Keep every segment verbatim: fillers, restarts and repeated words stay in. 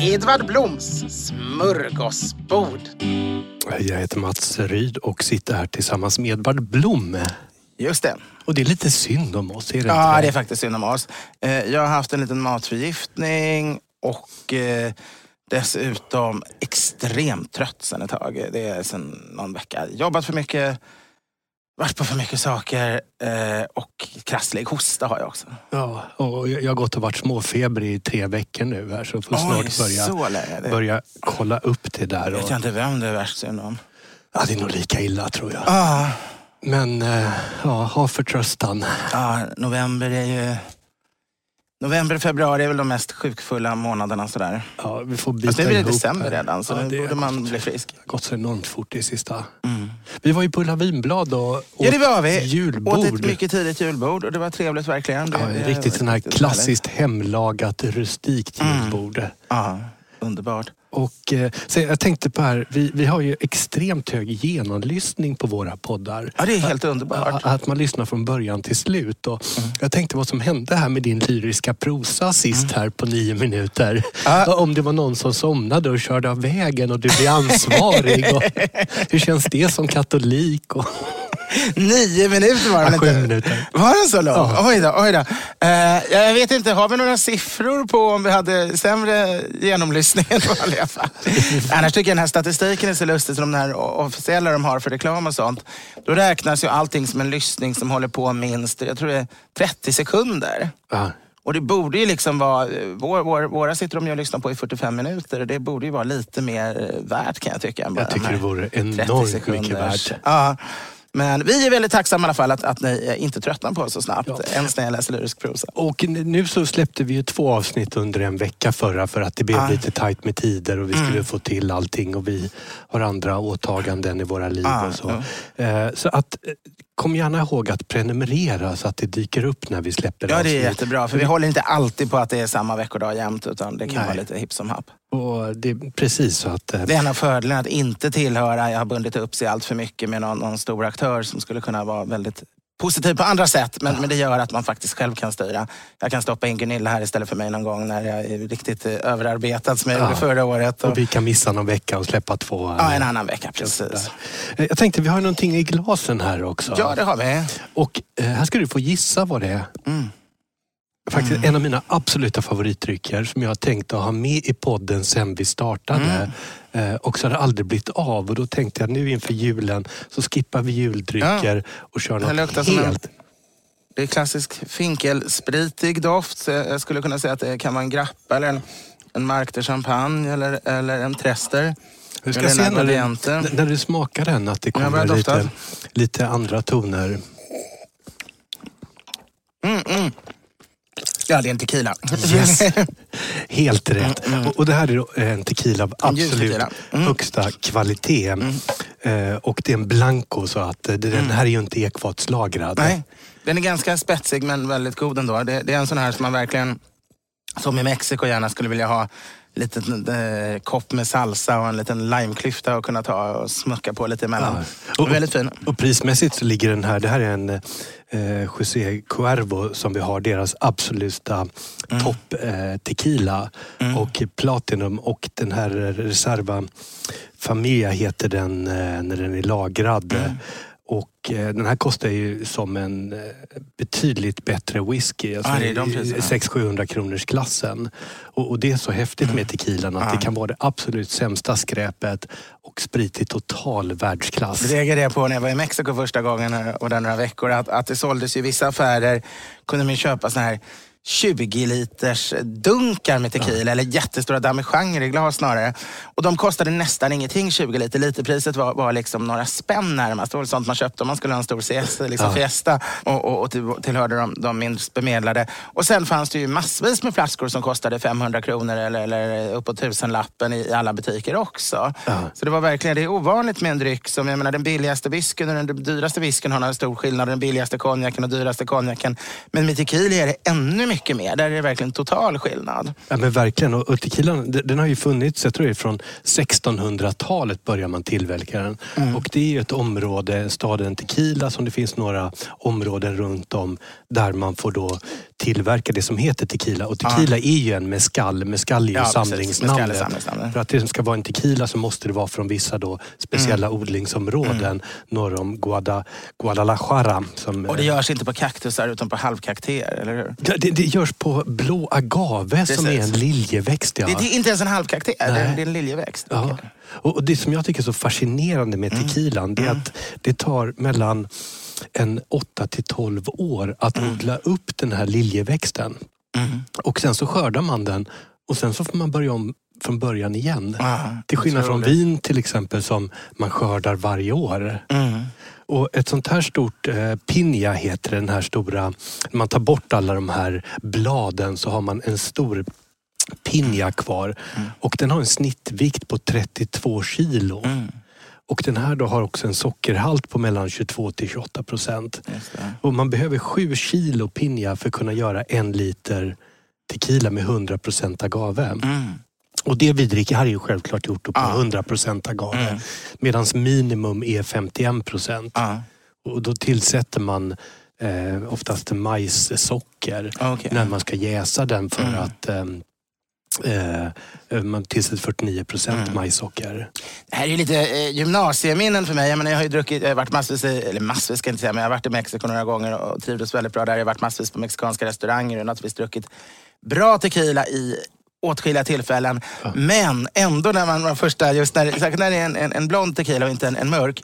Edvard Bloms smörgåsbord. Jag heter Mats Ryd och sitter här tillsammans med Edvard Blom. Just det. Och det är lite synd om oss, är det? Ja, inte? Det är faktiskt synd om oss. Jag har haft en liten matförgiftning och dessutom extremt trött sedan ett tag. Det är sedan någon vecka. Jobbat för mycket, varit på för mycket saker och krasslig hosta har jag också. Ja, och jag har gått och varit småfeber i tre veckor nu här, så får Oj, snart börja, så det... börja kolla upp det där. Och... Jag vet inte vem det är värst synd om. Ja, det är nog lika illa tror jag. Ah. Men eh, ja, ha förtröstan. Ja, november är ju... November och februari är väl de mest sjukfulla månaderna sådär. Ja, vi får bita alltså, ihop. Det blir december redan, så ja, nu borde man bli frisk. Det gått så enormt fort i sista. Mm. Vi var ju på Lavinblad och åt ja, det var vi. Julbord. Åt ett mycket tidigt julbord och det var trevligt verkligen. Det, ja, det riktigt sån här klassiskt hemlagat, rustikt julbord. Mm. Ja, underbart. Och så jag tänkte på här, vi, vi har ju extremt hög genomlyssning på våra poddar. Ja, det är helt att, underbart. Att, att man lyssnar från början till slut. Och mm. Jag tänkte vad som hände här med din lyriska prosa sist mm. här på nio minuter. Ah. Om det var någon som somnade och körde av vägen och du blev ansvarig. Och, hur känns det som katolik? Och... Nio minuter var det. Ja, sju minuter. Var det så långt? Ja. Oj då, oj då. Uh, jag vet inte, har vi några siffror på om vi hade sämre genomlyssning än vanliga fall? Annars tycker jag den här statistiken är så lustig som de här officiella de har för reklam och sånt. Då räknas ju allting som en lyssning som håller på minst, jag tror det är trettio sekunder. Ja. Och det borde ju liksom vara, vår, vår, våra sitter de ju och lyssnar på i fyrtiofem minuter. Det borde ju vara lite mer värt kan jag tycka. Än bara jag tycker det vore enormt mycket värt. Ja. Men vi är väldigt tacksamma i alla fall att, att ni inte tröttnar på oss så snabbt. Ja. Ens när jag läser lyrisk prosa. Och nu så släppte vi ju två avsnitt under en vecka förra för att det blev ah. lite tajt med tider och vi skulle mm. få till allting och vi har andra åtaganden i våra liv ah, och så. Mm. Så att kom gärna ihåg att prenumerera så att det dyker upp när vi släpper avsnitt. Ja, det är avsnitt. Jättebra för vi håller inte alltid på att det är samma veckodag jämt utan det kan Nej. Vara lite hipp som happ. Och det är precis så att... Det är en av fördelarna att inte tillhöra, jag har bundit upp sig allt för mycket med någon, någon stor aktör som skulle kunna vara väldigt positiv på andra sätt. Men, ja. men det gör att man faktiskt själv kan styra. Jag kan stoppa in Gunilla här istället för mig någon gång när jag är riktigt överarbetad som jag ja. gjorde förra året. Och... och vi kan missa någon vecka och släppa två... Ja, en annan vecka, precis. Jag tänkte, vi har någonting i glasen här också. Ja, det har vi. Och här ska du få gissa vad det är. Mm. Faktiskt mm. en av mina absoluta favoritdrycker som jag tänkte ha med i podden sen vi startade mm. och så har det aldrig blivit av och då tänkte jag nu inför julen så skippar vi juldrycker ja. och kör något helt... Det är klassisk finkelspritig doft. Jag skulle kunna säga att det kan vara en grappa eller en, en Markter champagne eller, eller en Trester. Vi ska se när du, när du smakar den att det kommer lite, lite andra toner. Mm, mm. Ja, det är en tequila. Yes. Helt rätt. Mm, mm. Och, och det här är en tequila av absolut tequila. Mm. högsta kvalitet. Mm. Eh, och det är en blanco, så att det, mm. den här är ju inte ekfatslagrad. Nej, den är ganska spetsig men väldigt god ändå. Det, det är en sån här som man verkligen, som i Mexiko gärna skulle vilja ha. Liten eh, kopp med salsa och en liten limeklyfta och kunna ta och smörka på lite emellan. Ja. Och, väldigt fin. Och prismässigt så ligger den här, det här är en eh, José Cuervo som vi har, deras absoluta mm. topp eh, tequila mm. och platinum, och den här Reserva Familia heter den eh, när den är lagrad. Mm. Och eh, den här kostar ju som en eh, betydligt bättre whisky. Alltså ah, det är de sex hundra sjuhundra kronors klassen. Och, och det är så häftigt mm. med tequilan att ah. det kan vara det absolut sämsta skräpet och sprit i total världsklass. Det reagerade jag på när jag var i Mexiko första gången här, och där några veckor. Att, att det såldes i vissa affärer, kunde man köpa såna här tjugo liters dunkar med tequila, ja. Eller jättestora damejeanner i glas snarare. Och de kostade nästan ingenting, tjugo liter. Literpriset var, var liksom några spänn närmast. Det var sånt man köpte om man skulle ha en stor C S, liksom ja. Fiesta. Och, och, och till, tillhörde de, de mindre bemedlade. Och sen fanns det ju massvis med flaskor som kostade femhundra kronor eller, eller uppåt tusenlappen i, i alla butiker också. Ja. Så det var verkligen, det är ovanligt med en dryck som, jag menar, den billigaste whiskyn och den dyraste whiskyn har en stor skillnad. Den billigaste konjaken och dyraste konjaken. Men med tequila är det ännu mycket mer. Där är det verkligen total skillnad. Ja, men verkligen. Och, och tequilan, den har ju funnits, jag tror det är från sextonhundratalet börjar man tillverka den. Mm. Och det är ju ett område, staden Tequila, som det finns några områden runt om där man får då tillverka det som heter tequila. Och tequila ja. Är ju en mezcal. Mezcal är ju ja, samlingsnamnet. Samlingsnamn. För att det ska vara en tequila så måste det vara från vissa då speciella mm. odlingsområden mm. norr om Guada, Guadalajara. Som, och det görs inte på kaktusar utan på halvkakter, eller hur? Ja, det, det görs på blå agave. Precis. Som är en liljeväxt. Ja. Det, det är inte ens en halvkakter, det är en liljeväxt. Ja. Okay. Och det som jag tycker är så fascinerande med tequilan mm. det är att det tar mellan en åtta till tolv år att mm. odla upp den här liljeväxten. Mm. Och sen så skördar man den och sen så får man börja om från början igen. Aha, till skillnad från vin till exempel som man skördar varje år. Mm. Och ett sånt här stort eh, pinja heter den här stora, man tar bort alla de här bladen så har man en stor pinja kvar. Mm. Och den har en snittvikt på trettiotvå kilo. Mm. Och den här då har också en sockerhalt på mellan tjugotvå till tjugoåtta procent. Och man behöver sju kilo pinja för att kunna göra en liter tequila med hundra procent agave. Mm. Och det vi dricker här är ju självklart gjort på ah. hundra procent agave. Mm. Medan minimum är femtioen procent. Ah. Och då tillsätter man eh, oftast majssocker okay. när man ska jäsa den för mm. att... Eh, Eh, man tillsätter fyrtionio procent mm. majssocker. Det här är ju lite eh, gymnasieminnen för mig. Jag menar, jag har ju druckit, jag har varit massvis i, eller massvis ska jag inte säga, men jag har varit i Mexiko några gånger och trivdes väldigt bra där. Jag har varit massvis på mexikanska restauranger och naturligtvis druckit bra tequila i åtskilliga tillfällen. Ja. Men ändå när man var första, just när, särskilt när det är en, en, en blond tequila och inte en, en mörk,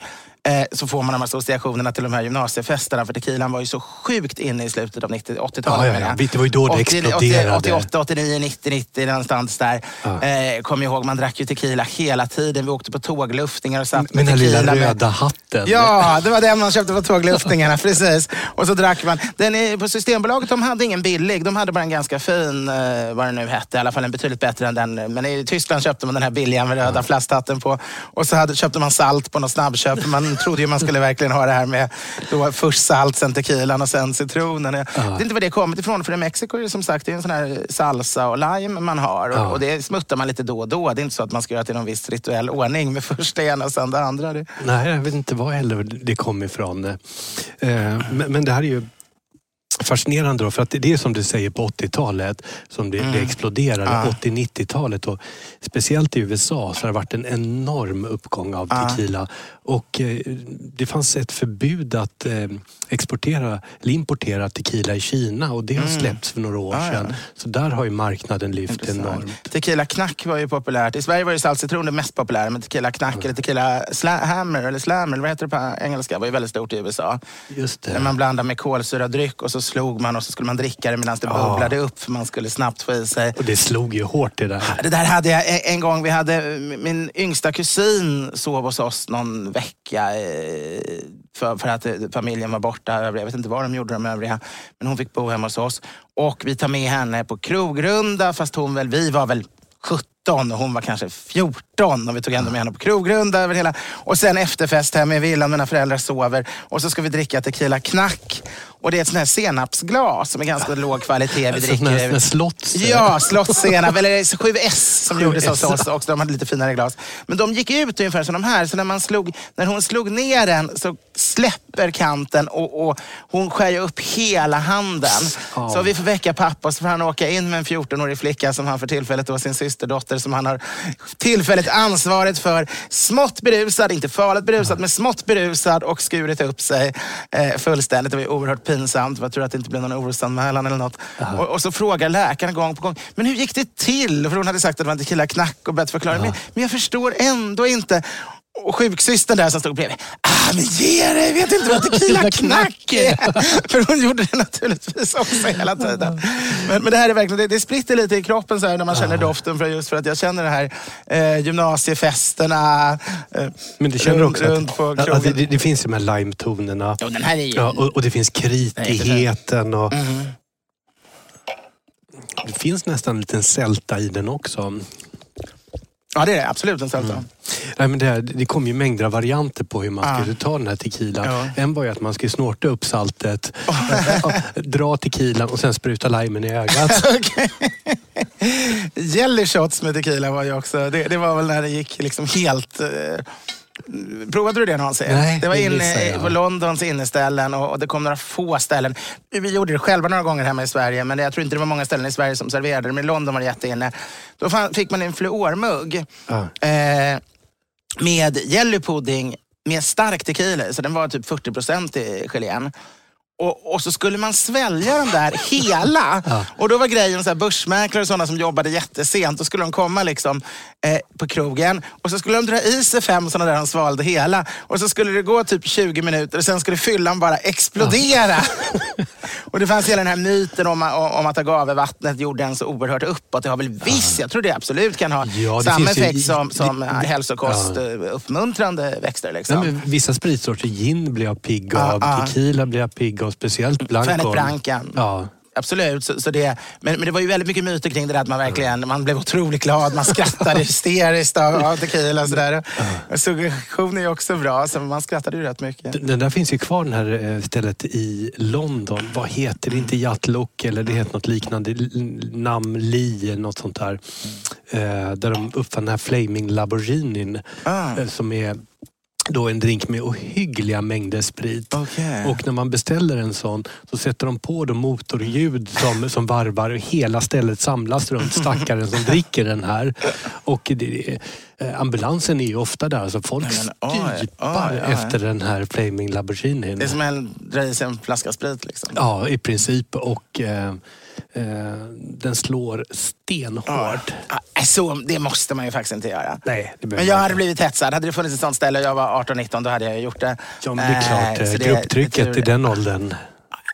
så får man de här associationerna till de här gymnasiefesterna. För tequilan var ju så sjukt inne i slutet av åttiotalet. Ja, ja, ja. Det var ju då det exploderade. åttioåtta, åttionio, nittio, nittio någonstans där. Ja. Eh, kom ihåg, man drack ju tequila hela tiden. Vi åkte på tågluftningar och satt med tequila. Den lilla röda hatten. Ja, det var den man köpte på tågluftningarna, precis. Och så drack man. Den är, på Systembolaget, de hade ingen billig. De hade bara en ganska fin, eh, vad det nu hette. I alla fall en betydligt bättre än den. Men i Tyskland köpte man den här billiga med röda ja. Plasthatten på. Och så hade, köpte man salt på något snabbköp. Man trodde ju man skulle verkligen ha det här med då först salt, sen tequilan och sen citronen. Uh. Det är inte vad det kommit ifrån, för i Mexiko är det som sagt det är en sån här salsa och lime man har. Uh. Och, och det smuttar man lite då och då. Det är inte så att man ska göra till någon viss rituell ordning med först det ena och sen det andra. Det... Nej, jag vet inte vad heller det kom ifrån. Uh, men, men det här är ju fascinerande då, för att det är som du säger på åttiotalet som det, mm. det exploderade, ah. åttio-nittiotalet och speciellt i U S A så har det varit en enorm uppgång av tequila ah. och eh, det fanns ett förbud att eh, exportera eller importera tequila i Kina och det har mm. släppts för några år ah, sedan, ja. Så där har ju marknaden lyft intressant. Enormt. Tequila knack var ju populärt, i Sverige var ju salsitron det mest populära, men tequila knack mm. eller tequila sla- hammer eller slammer eller vad heter det på engelska var ju väldigt stort i U S A. Just det. När man blandade med kolsyra dryck och så slog man och så skulle man dricka det medan det ja. Bubblade upp för man skulle snabbt få i sig. Och det slog ju hårt det där. Det där hade jag en gång, vi hade min yngsta kusin sov hos oss någon vecka för, för att familjen var borta, jag vet inte vad de gjorde de övriga, men hon fick bo hemma hos oss och vi tar med henne på krogrunda fast hon väl, vi var väl sjutton och hon var kanske fjorton och vi tog ändå med henne på krogrunda över hela. Och sen efterfest hemma i villan, mina föräldrar sover och så ska vi dricka tequila knack. Och det är ett sån här senapsglas som är ganska låg kvalitet. Vi dricker med slotts. Ja, slottssenap. Eller sju S som gjordes hos oss också. De hade lite finare glas. Men de gick ut ungefär som de här. Så när, man slog, när hon slog ner den så släpper kanten och, och hon skär upp hela handen. Oh. Så vi får väcka pappa så får han åka in med en fjortonårig flicka som han för tillfället var sin systerdotter som han har tillfälligt ansvaret för. Smått berusad, inte farligt berusad, mm. men smått berusad och skurit upp sig eh, fullständigt. Det var ju oerhört pinsamt, jag tror att det inte blev någon orosanmälan eller något. Och, och så frågar läkaren gång på gång, men hur gick det till? För hon hade sagt att man inte killar knack och bett förklara. Men, men jag förstår ändå inte. Och sjuksystern där som stod bredvid. Ah, men ge dig, vet inte vad tequila knack är. För hon gjorde det naturligtvis också hela tiden. Men, men det här är verkligen, det, det spritter lite i kroppen så här när man känner doften. För just för att jag känner det här eh, gymnasiefesterna. Eh, men det känner runt, också runt på krogen. Alltså, det, det finns de här lime-tonerna. Ja, den här är ju... ja, och, och det finns kritigheten och... Mm. Det finns nästan en liten sälta i den också. Ja, det är det, absolut en sälta. Mm. Nej, men det, här, det kom ju mängder av varianter på hur man ah. skulle ta den här tequila. Ja. En var ju att man skulle snorta upp saltet, oh. dra tequilan och sen spruta limen i ögat. Okay. Jelly shots med tequila var ju också, det, det var väl när det gick liksom helt... Eh... Provade du det någonsin? Nej, det var inne ja. På Londons inneställen och, och det kom några få ställen. Vi gjorde det själva några gånger hemma i Sverige, men jag tror inte det var många ställen i Sverige som serverade det, men i London var det jätteinne. Då fann, fick man en fluormugg ah. eh, med jellypudding med stark tequila, så den var typ fyrtio procent i gelén. Och, och så skulle man svälja den där hela. Ja. Och då var grejen så här, börsmäklare och sådana som jobbade jättesent. Då skulle de komma liksom eh, på krogen. Och så skulle de dra i sig fem sådana där de svalde hela. Och så skulle det gå typ tjugo minuter. Och sen skulle fyllan bara explodera. Ja. Och det fanns hela den här myten om, om att agavevattnet gjorde en så oerhört uppåt. Det har väl viss, ja. Jag tror det absolut kan ha ja, samma effekt ju, som, som det, det, hälsokost ja. Uppmuntrande växter. Liksom. Nej, men vissa spritsorter, gin blir jag pigg av, ja, tequila ja. Blir jag pigg av. Och speciellt Blankan. Ja. Absolut, så, så det, men, men det var ju väldigt mycket myter kring det där att man verkligen, man blev otroligt glad, man skrattade hysteriskt av, av tequila och sådär. Ja. Suggestion är ju också bra, så man skrattade ju rätt mycket. Den, den där finns ju kvar, den här stället i London. Vad heter det? Inte Jattlock eller det heter något liknande, Namli eller något sånt där. Mm. Eh, där de uppfann den här Flaming Laborginin ah. eh, som är... då en drink med ohyggliga mängder sprit. Okay. Och när man beställer en sån så sätter de på de motorljud som, som varvar och hela stället samlas runt stackaren som dricker den här. Och det, eh, ambulansen är ju ofta där så folk strypar efter den här Flaming Lamborghini. Det är som en, det är en flaska sprit liksom. Ja, i princip. Och... Eh, den slår stenhårt. Ja, så det måste man ju faktiskt inte göra. Nej, det men jag inte. Hade blivit hetsad. Hade det funnits ett sånt ställe och jag var arton nitton då hade jag gjort det. Ja, men det är klart. Eh, det, grupptrycket det, i den åldern.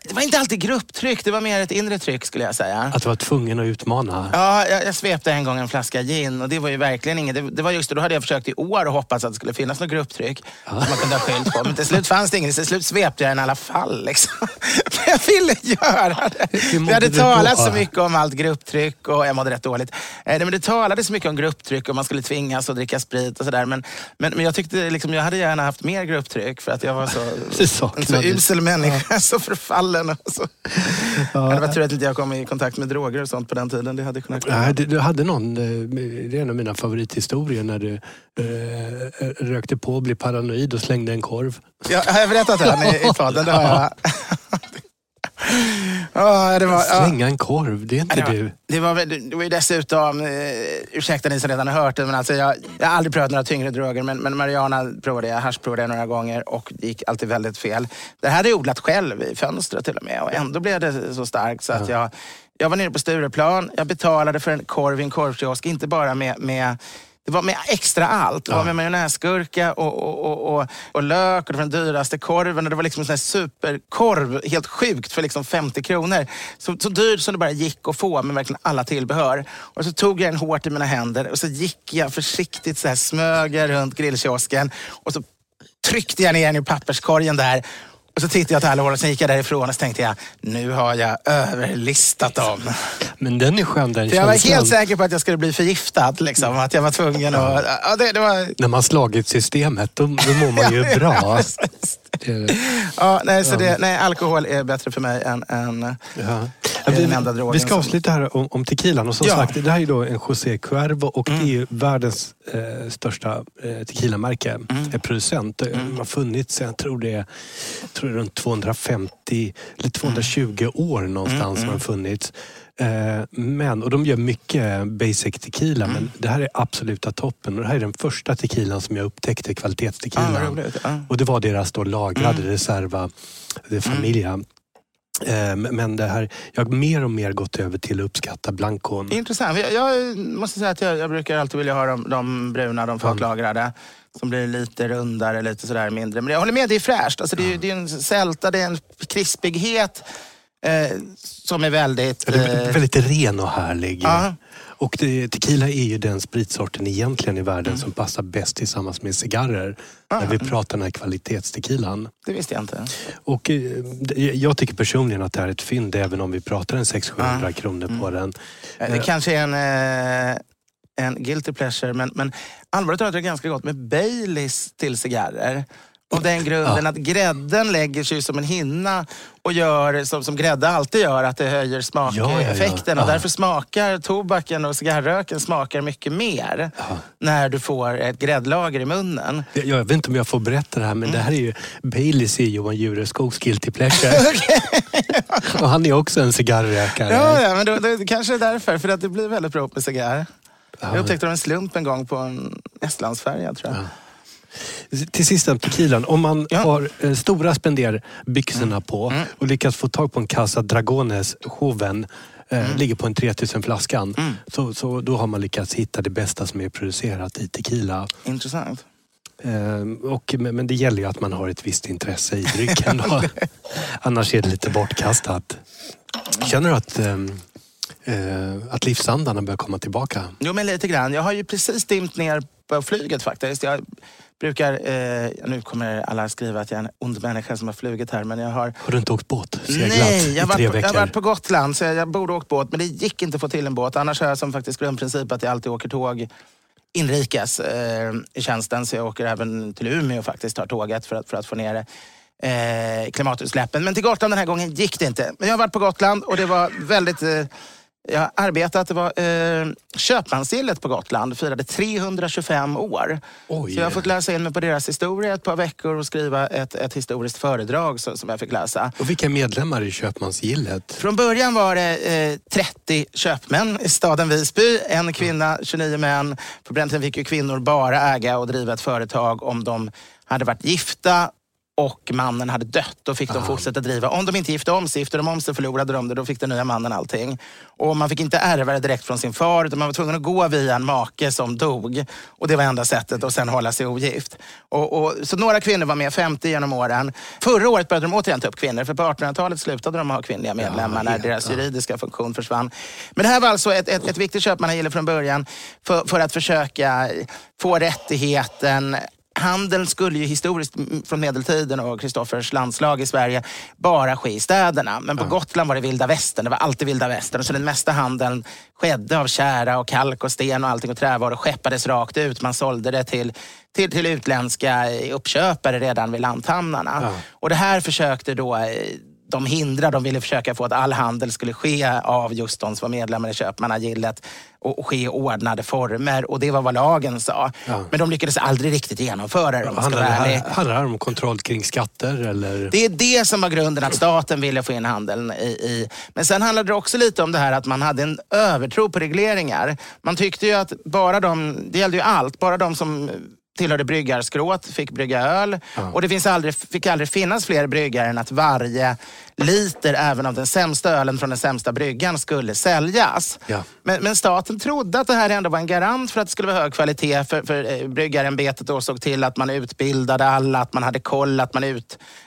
Det var inte alltid grupptryck. Det var mer ett inre tryck skulle jag säga. Att du var tvungen att utmana. Ja, jag, jag svepte en gång en flaska gin och det var ju verkligen inget. Det, det var just det. Då hade jag försökt i år och hoppats att det skulle finnas något grupptryck ah. som man kunde ha skylt på. Men till slut fanns det inget. Till slut svepte jag den i alla fall liksom. Men jag ville göra det. Vi hade talat så mycket om allt grupptryck och jag mådde rätt dåligt. Eh, men det talades så mycket om grupptryck och man skulle tvingas att dricka sprit och sådär. Men, men, men jag tyckte liksom, jag hade gärna haft mer grupptryck för att jag var så, en så usel människa. Ja. Så förfall. Alltså. Ja. Det var tur att inte jag kom i kontakt med droger och sånt på den tiden. Det hade kunnat komma. Nej, du, du hade någon, det är en av mina favorithistorier när du eh, rökte på, blev paranoid och slängde en korv. Ja, jag har berättat det här i, i faden. Det har jag. Ah, det var, ah, slänga en korv, det är inte det var, du. Det var, det var ju dessutom, eh, ursäkta ni som redan har hört det, men alltså jag, jag har aldrig prövat några tyngre droger, men, men Mariana provade jag, hasch provade jag några gånger och det gick alltid väldigt fel. Det här hade jag odlat själv i fönstret till och med och ändå blev det så starkt så att jag, jag var nere på Stureplan, jag betalade för en korv i en korvkiosk, inte bara med... med det var med extra allt. Det var med majonnäsgurka och, och, och, och, och lök och det var den dyraste korven. Och det var liksom en sån här superkorv, helt sjukt, för liksom femtio kronor. Så, så dyrt som det bara gick att få med verkligen alla tillbehör. Och så tog jag den hårt i mina händer och så gick jag försiktigt så här, smög jag runt grillkiosken. Och så tryckte jag ner den i papperskorgen där. Och så tittade jag till alla håll och sen gick jag därifrån och så tänkte jag, nu har jag överlistat dem. Men den är skön, den. För jag var känslan. Helt säker på att jag skulle bli förgiftad liksom, att jag var tvungen att... Ja, det, det var... När man slagit systemet, då, då mår man ju bra. Ja, det... ja, nej, så det, nej, alkohol är bättre för mig än, än ja. den enda drogen. Vi ska avsluta här om, om tequilan och som ja. sagt, det här är då en José Cuervo och mm. det är ju världens eh, största eh, tequilamärke, mm. producent. Mm. De har funnits, jag tror det är tror runt tvåhundrafemtio eller tvåhundratjugo mm. år någonstans mm. som har funnits. Men, och de gör mycket basic tequila, mm. men det här är absoluta toppen. Och det här är den första tequilan som jag upptäckte, kvalitetstequilan. Ah, ah. Och det var deras då lagrade mm. reserva, det familja. Mm. Men det här, jag har mer och mer gått över till att uppskatta blankon. Intressant. Jag, jag måste säga att jag, jag brukar alltid vilja ha de, de bruna, de faklagrade. Som blir lite rundare, lite sådär mindre. Men jag håller med, det är fräscht. Alltså det är, mm. det är en sälta, det är en krispighet. Eh, som är väldigt... Eh... Väldigt ren och härlig. Uh-huh. Och det, tequila är ju den spritsorten egentligen i världen mm. som passar bäst tillsammans med cigarrer. Uh-huh. När vi pratar den här kvalitetstequilan. Det visste jag inte. Och eh, jag tycker personligen att det här är ett fynd även om vi pratar en sex hundra sjuhundra uh-huh. kronor på mm. den. Det kanske är en... Eh... en guilty pleasure, men, men allvarligt talat är det ganska gott med Baileys till cigarrer. Och den grunden ja. att grädden lägger sig som en hinna och gör som, som grädda alltid gör, att det höjer smakeffekten. Ja, ja, ja. Och därför smakar tobaken och cigarröken smakar mycket mer ja. när du får ett gräddlager i munnen. Jag, jag vet inte om jag får berätta det här, men mm. det här är ju Baileys är Johan Jureskogs guilty pleasure. Och han är också en cigarrökare. Ja, ja men då, då, kanske det är därför, för att det blir väldigt bra med cigarr. Jag upptäckte en slump en gång på en Estlandsfärja, tror jag. Ja. Till sist om tequilan. Om man ja. har stora spenderbyxorna mm. på mm. och lyckas få tag på en Casa Dragones joven mm. eh, ligger på en tretusen flaskan mm. så, så då har man lyckats hitta det bästa som är producerat i tequila. Intressant. Eh, och, men det gäller ju att man har ett visst intresse i drycken. Annars är det lite bortkastat. Känner du att... Eh, Uh, att livsandarna börjar komma tillbaka? Jo, men lite grann. Jag har ju precis dimmt ner på flyget faktiskt. Jag brukar, eh, nu kommer alla skriva att jag är en ond människa som har flugit här, men jag har... Har du inte åkt båt? Seglat Nej, jag har varit på Gotland så jag, jag borde åkt båt, men det gick inte att få till en båt. Annars har jag som faktiskt grundprincip att jag alltid åker tåg inrikes eh, i tjänsten, så jag åker även till Umeå och faktiskt tar tåget för att, för att få ner det. Eh, klimatutsläppen. Men till Gotland den här gången gick det inte. Men jag har varit på Gotland och det var väldigt... Eh, Jag har arbetat, det var eh, köpmansgillet på Gotland, firade trehundratjugofem år. Oj. Så jag har fått läsa in mig på deras historia ett par veckor och skriva ett, ett historiskt föredrag som, som jag fick läsa. Och vilka medlemmar i köpmansgillet? Från början var det eh, trettio köpmän i staden Visby, en kvinna, tjugonio män. På den tiden fick ju kvinnor bara äga och driva ett företag om de hade varit gifta och mannen hade dött, och fick ah. de fortsätta driva. Om de inte gifte om sig, gifte de om sig, förlorade de det, då fick den nya mannen allting. Och man fick inte ärva det direkt från sin far, utan man var tvungen att gå via en make som dog. Och det var enda sättet, och sen hålla sig ogift. Och, och, så några kvinnor var med, femtio genom åren. Förra året började de återigen ta upp kvinnor, för på artonhundratalet slutade de ha kvinnliga medlemmar ja, när deras ja. juridiska funktion försvann. Men det här var alltså ett, ett, ett viktigt köpmannagille från början för, för att försöka få rättigheten. Handeln skulle ju historiskt från medeltiden och Kristoffers landslag i Sverige bara ske i städerna. Men på ja. Gotland var det vilda västern, det var alltid vilda västern. Så den mesta handeln skedde av kära och kalk och sten och allting och trävaror och skeppades rakt ut. Man sålde det till, till, till utländska uppköpare redan vid lanthamnarna. Ja. Och det här försökte då... de hindrar, de ville försöka få att all handel skulle ske av just de som var medlemmar i köpmannagillet och, och ske i ordnade former, och det var vad lagen sa. Ja. Men de lyckades aldrig riktigt genomföra det. Handlar det om kontroll kring skatter? Eller? Det är det som var grunden, att staten ville få in handeln i, i. Men sen handlade det också lite om det här att man hade en övertro på regleringar. Man tyckte ju att bara de, det gällde ju allt, bara de som tillhörde bryggarskråt fick brygga öl. Ja. Och det finns aldrig, fick aldrig finnas fler bryggare än att varje liter även av den sämsta ölen från den sämsta bryggan skulle säljas. Ja. Men, men staten trodde att det här ändå var en garant för att det skulle vara hög kvalitet för, för bryggarämbetet, och såg till att man utbildade alla, att man hade koll, att man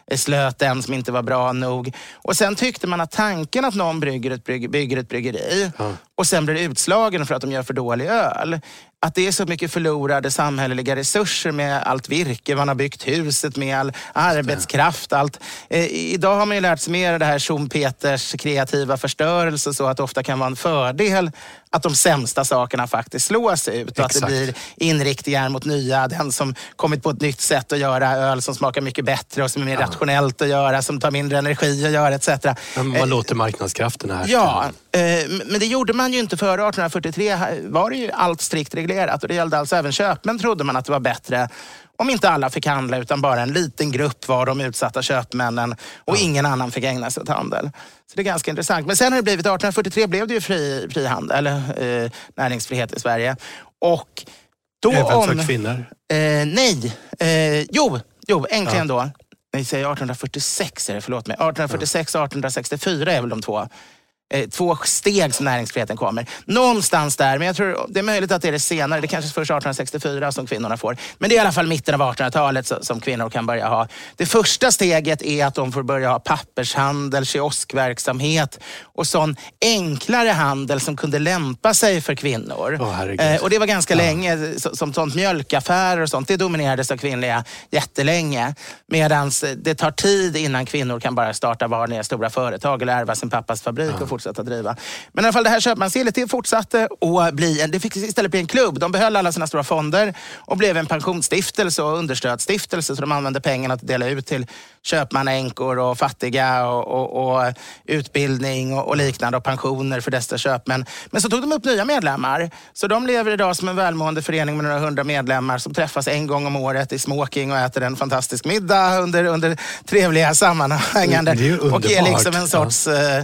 utslöt den som inte var bra nog. Och sen tyckte man att tanken att någon brygger ett, brygger, bygger ett bryggeri, ja, och sen blir utslagen för att de gör för dålig öl, att det är så mycket förlorade samhälleliga resurser med allt virke man har byggt, huset med all arbetskraft, allt. Eh, idag har man ju lärt sig mer det här Schumpeters kreativa förstörelse, så att det ofta kan vara en fördel att de sämsta sakerna faktiskt slås ut. Exakt. Och att det blir inriktningar mot nya, den som kommit på ett nytt sätt att göra öl som smakar mycket bättre och som är mer, ja, rationellt att göra, som tar mindre energi att göra et cetera. Men man eh, låter marknadskraften här. Ja, eh, men det gjorde man ju inte före arton fyrtiotre, var det ju allt strikt reglerat, och det gällde alltså även köpmän, trodde man att det var bättre om inte alla fick handla utan bara en liten grupp var de utsatta köpmännen, och ingen annan fick ägna sig åt handel. Så det är ganska intressant. Men sen har det blivit, arton fyrtiotre blev det ju fri, fri handel, eh, näringsfrihet i Sverige. Och då även om... för kvinnor? Eh, nej. Eh, jo, jo, äntligen ja. då. Nej, säger arton fyrtiosex är det, förlåt mig. arton fyrtiosex och arton sextiofyra är väl de två. Två steg som näringsfriheten kommer. Någonstans där, men jag tror det är möjligt att det är det senare. Det kanske är först arton sextiofyra som kvinnorna får. Men det är i alla fall mitten av artonhundratalet som kvinnor kan börja ha. Det första steget är att de får börja ha pappershandel, kioskverksamhet och sån enklare handel som kunde lämpa sig för kvinnor. Oh, och det var ganska ja. länge, som sånt mjölkaffärer och sånt. Det dominerades av kvinnliga jättelänge. Medan det tar tid innan kvinnor kan bara starta vanliga stora företag eller ärva sin pappas fabrik ja. och fortsätta driva. Men i alla fall det här köpmansgillet, det fortsatte och bli en, det fick istället bli en klubb. De behöll alla sina stora fonder och blev en pensionsstiftelse och understödsstiftelse, så de använde pengarna att dela ut till köpmanänkor och fattiga och, och, och utbildning och, och liknande och pensioner för dessa köpmän. Men så tog de upp nya medlemmar, så de lever idag som en välmående förening med några hundra medlemmar som träffas en gång om året i smoking och äter en fantastisk middag under, under trevliga sammanhang. Det är ju underbart. Och är liksom en sorts... Ja.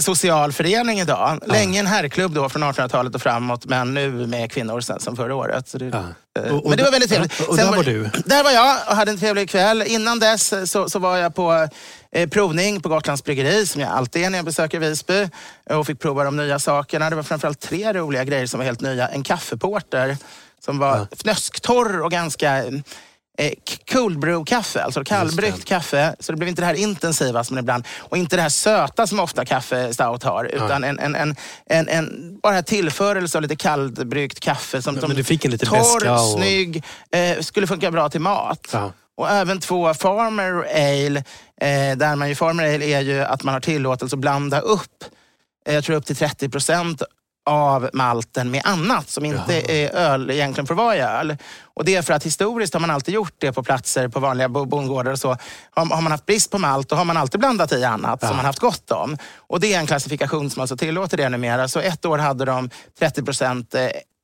social förening idag. Länge en herrklubb då från artonhundratalet och framåt, men nu med kvinnor sen som förra året. Så det, ja. och, och, men det var väldigt trevligt. Och, och där var, var du? Där var jag och hade en trevlig kväll. Innan dess så, så var jag på eh, provning på Gotlands Bryggeri, som jag alltid är när jag besöker Visby, och fick prova de nya sakerna. Det var framförallt tre roliga grejer som var helt nya. En kaffeporter som var ja. fnösktorr och ganska... cold brew kaffe, alltså kallbryggt kaffe, så det blev inte det här intensiva som ibland, och inte det här söta som ofta kaffe stout har, utan ja. en, en, en, en, en bara tillförelse av lite kallbryggt kaffe som ja, de, fick en lite torr, och... snygg eh, skulle funka bra till mat. Ja. Och även två farmer ale, eh, där man ju, farmer ale är ju att man har tillåtelse att blanda upp, eh, jag tror upp till trettio procent av malten med annat som inte Jaha. är öl egentligen för varje öl. Och det är för att historiskt har man alltid gjort det på platser, på vanliga bondgårdar och så. Har, har man haft brist på malt, då har man alltid blandat i annat ja. som man haft gott om. Och det är en klassifikation som alltså tillåter det numera. Så ett år hade de trettio procent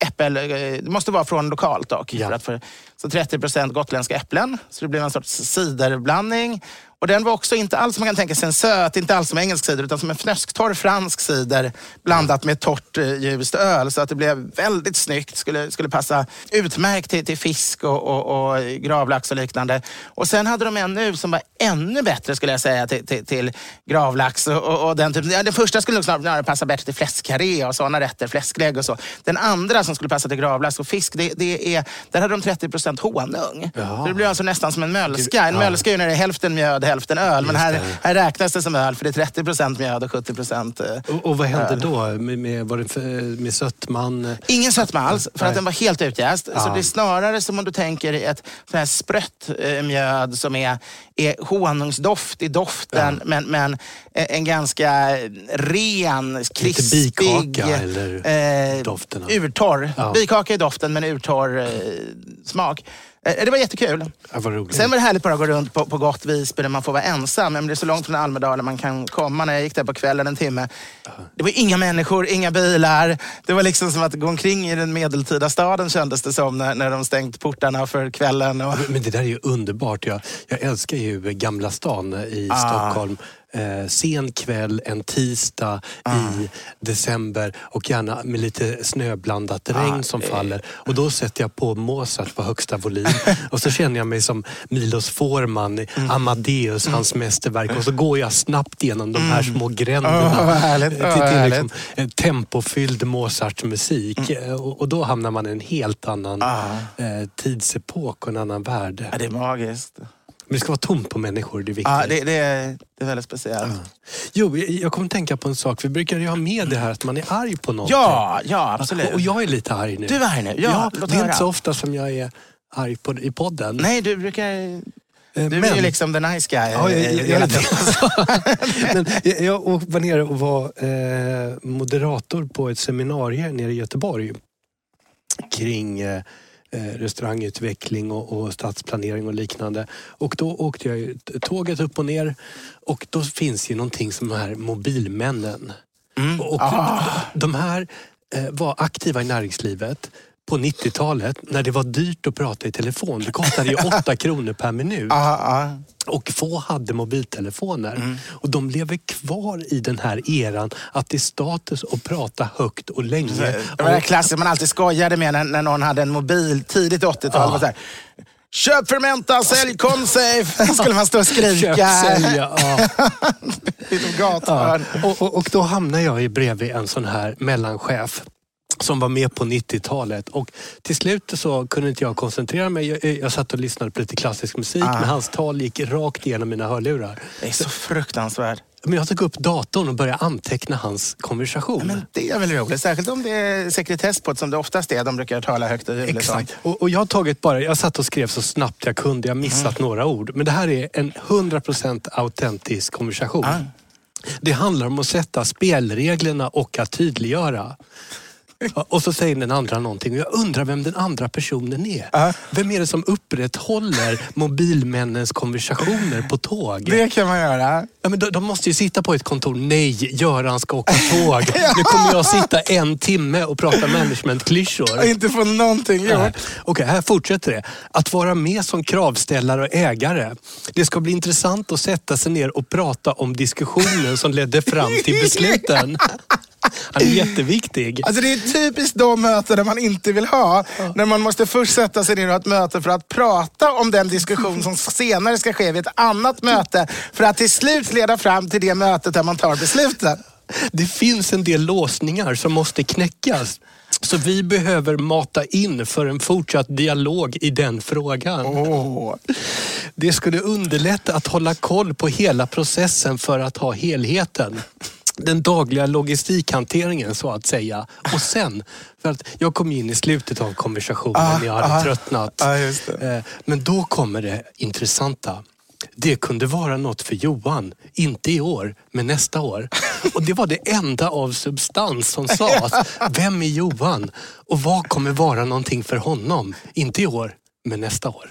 äppel, det måste vara från lokalt dock. Ja. För att för, så trettio procent gotländska äpplen, så det blev en sorts ciderblandning. Och den var också inte alls som man kan tänka sig en söt, inte alls som engelsk cider, utan som en fnösktorr fransk cider blandat med torrt ljust öl. Så att det blev väldigt snyggt, skulle, skulle passa utmärkt till, till fisk och, och, och gravlax och liknande. Och sen hade de en nu som var ännu bättre, skulle jag säga, till, till, till gravlax och, och, och den typen. Ja, den första skulle nog snarare passa bättre till fläskkarré och sådana rätter, fläsklägg och så. Den andra som skulle passa till gravlax och fisk, det, det är, där hade de trettio procent honung. Ja. Det blev alltså nästan som en mölska. En ja. mölska är ju när det är hälften mjöd, hälften öl, men här, här räknas det som öl för det är trettio procent mjöd och sjuttio procent och, och vad hände öl. Då? Med, med, var det med sötman? Ingen sötman alls, för Nej. att den var helt utjäst. Ja. Så det är snarare som om du tänker i ett sån här sprött mjöd som är, är honungsdoft i doften, ja. men, men en ganska ren, krispig, eller eh, doften, urtorr. Ja. Bikaka i doften, men urtorr eh, smak. Det var jättekul. Ja, vad roligt. Sen var det härligt bara att gå runt på, på gott Visby där man får vara ensam. Men det är så långt från Almedalen man kan komma. När jag gick där på kvällen en timme. Uh-huh. Det var inga människor, inga bilar. Det var liksom som att gå omkring i den medeltida staden kändes det som. När, när de stängt portarna för kvällen. Och... Men det där är ju underbart. Jag, jag älskar ju Gamla stan i ah. Stockholm. Eh, sen kväll, en tisdag ah. i december och gärna med lite snöblandat ah. regn som faller. Och då sätter jag på Mozart på högsta volym och så känner jag mig som Milos Forman, mm. Amadeus, mm. hans mästerverk. Och så går jag snabbt genom de här små gränderna oh, till, till liksom, en tempofylld Mozart-musik. Mm. Och, och då hamnar man i en helt annan ah. eh, tidsepok och en annan värld. Ja, det är magiskt. Men det ska vara tomt på människor, det är viktigt. Ja, det, det, är, det är väldigt speciellt. Ja. Jo, jag, jag kommer tänka på en sak. Vi brukar ju ha med det här att man är arg på någonting. Ja, ja, absolut. Och, och jag är lite arg nu. Du är arg nu, ja. ja det är inte så ofta som jag är arg på, i podden. Nej, du brukar... Du men, är ju liksom the nice guy. Ja, jag, jag, jag, men jag var nere och var eh, moderator på ett seminarium nere i Göteborg. Kring... Eh, restaurangutveckling och, och stadsplanering och liknande. Och då åkte jag tåget upp och ner och då finns ju någonting som de här mobilmännen. Mm. Och ah. de här var aktiva i näringslivet på nittiotalet när det var dyrt att prata i telefon. Det kostade ju åtta kronor per minut. Ah, ah. Och få hade mobiltelefoner. Mm. Och de lever kvar i den här eran att det är status att prata högt och länge. Det var en klass man alltid skojade med när, när någon hade en mobil tidigt åttiotal. Ja. Så här, köp Fermenta, sälj Consafe. Skulle man stå och skrika. Köp, sälj, ja. ja. och, och, och då hamnar jag i bredvid en sån här mellanchef. Som var med på nittiotalet. Och till slut så kunde inte jag koncentrera mig. Jag, jag satt och lyssnade på lite klassisk musik. Ah. Men hans tal gick rakt igenom mina hörlurar. Det är så fruktansvärt. Men jag tog upp datorn och började anteckna hans konversation. Ja, men det är väl roligt. Särskilt om det är sekretess på ett som det oftast är. De brukar tala högt och ljudligt. Exakt. Och, och jag har tagit bara... Jag satt och skrev så snabbt jag kunde. Jag missat mm. några ord. Men det här är en hundra procent autentisk konversation. Ah. Det handlar om att sätta spelreglerna och att tydliggöra. Och så säger den andra någonting. Jag undrar vem den andra personen är. Uh-huh. Vem är det som upprätthåller mobilmännens konversationer på tåg? Det kan man göra. Ja, men de, de måste ju sitta på ett kontor. Nej, Göran ska åka tåg. ja! Nu kommer jag sitta en timme och prata managementklyschor. Och inte få någonting gjort. Okej, okay, här fortsätter det. Att vara med som kravställare och ägare. Det ska bli intressant att sätta sig ner och prata om diskussionen som ledde fram till besluten. Han är jätteviktig. Alltså det är typiskt de möten man inte vill ha. Ja. När man måste först sätta sig ner och ha ett möte för att prata om den diskussion som senare ska ske vid ett annat möte. För att till slut leda fram till det mötet där man tar besluten. Det finns en del låsningar som måste knäckas. Så vi behöver mata in för en fortsatt dialog i den frågan. Oh. Det skulle underlätta att hålla koll på hela processen för att ha helheten. Den dagliga logistikhanteringen så att säga. Och sen, för att jag kom in i slutet av konversationen, ah, jag hade ah, tröttnat. Ah, just det. Men då kommer det intressanta. Det kunde vara något för Johan. Inte i år, men nästa år. Och det var det enda av substans som sades. Vem är Johan? Och vad kommer vara någonting för honom? Inte i år, men nästa år.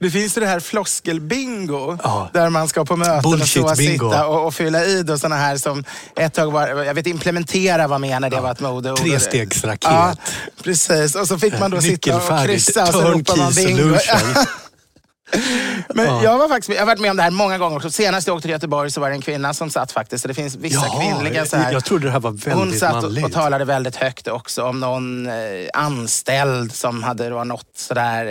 Det finns ju det här floskelbingo, ja, där man ska på möten och så sitta och, och fylla i då såna här som ett tag var, jag vet implementera vad menar det, ja, var ett modeord. Trestegsraket. Ja, precis. Och så fick man då sitta och kryssa och så ropade man bingo. Men ja, jag var faktiskt, jag har varit med om det här många gånger också. Senast jag åkte till Göteborg så var det en kvinna som satt faktiskt. Så det finns vissa, ja, kvinnliga så här. Jag trodde det här var väldigt manligt. Hon satt och, och talade väldigt högt också om någon eh, anställd som hade då något sådär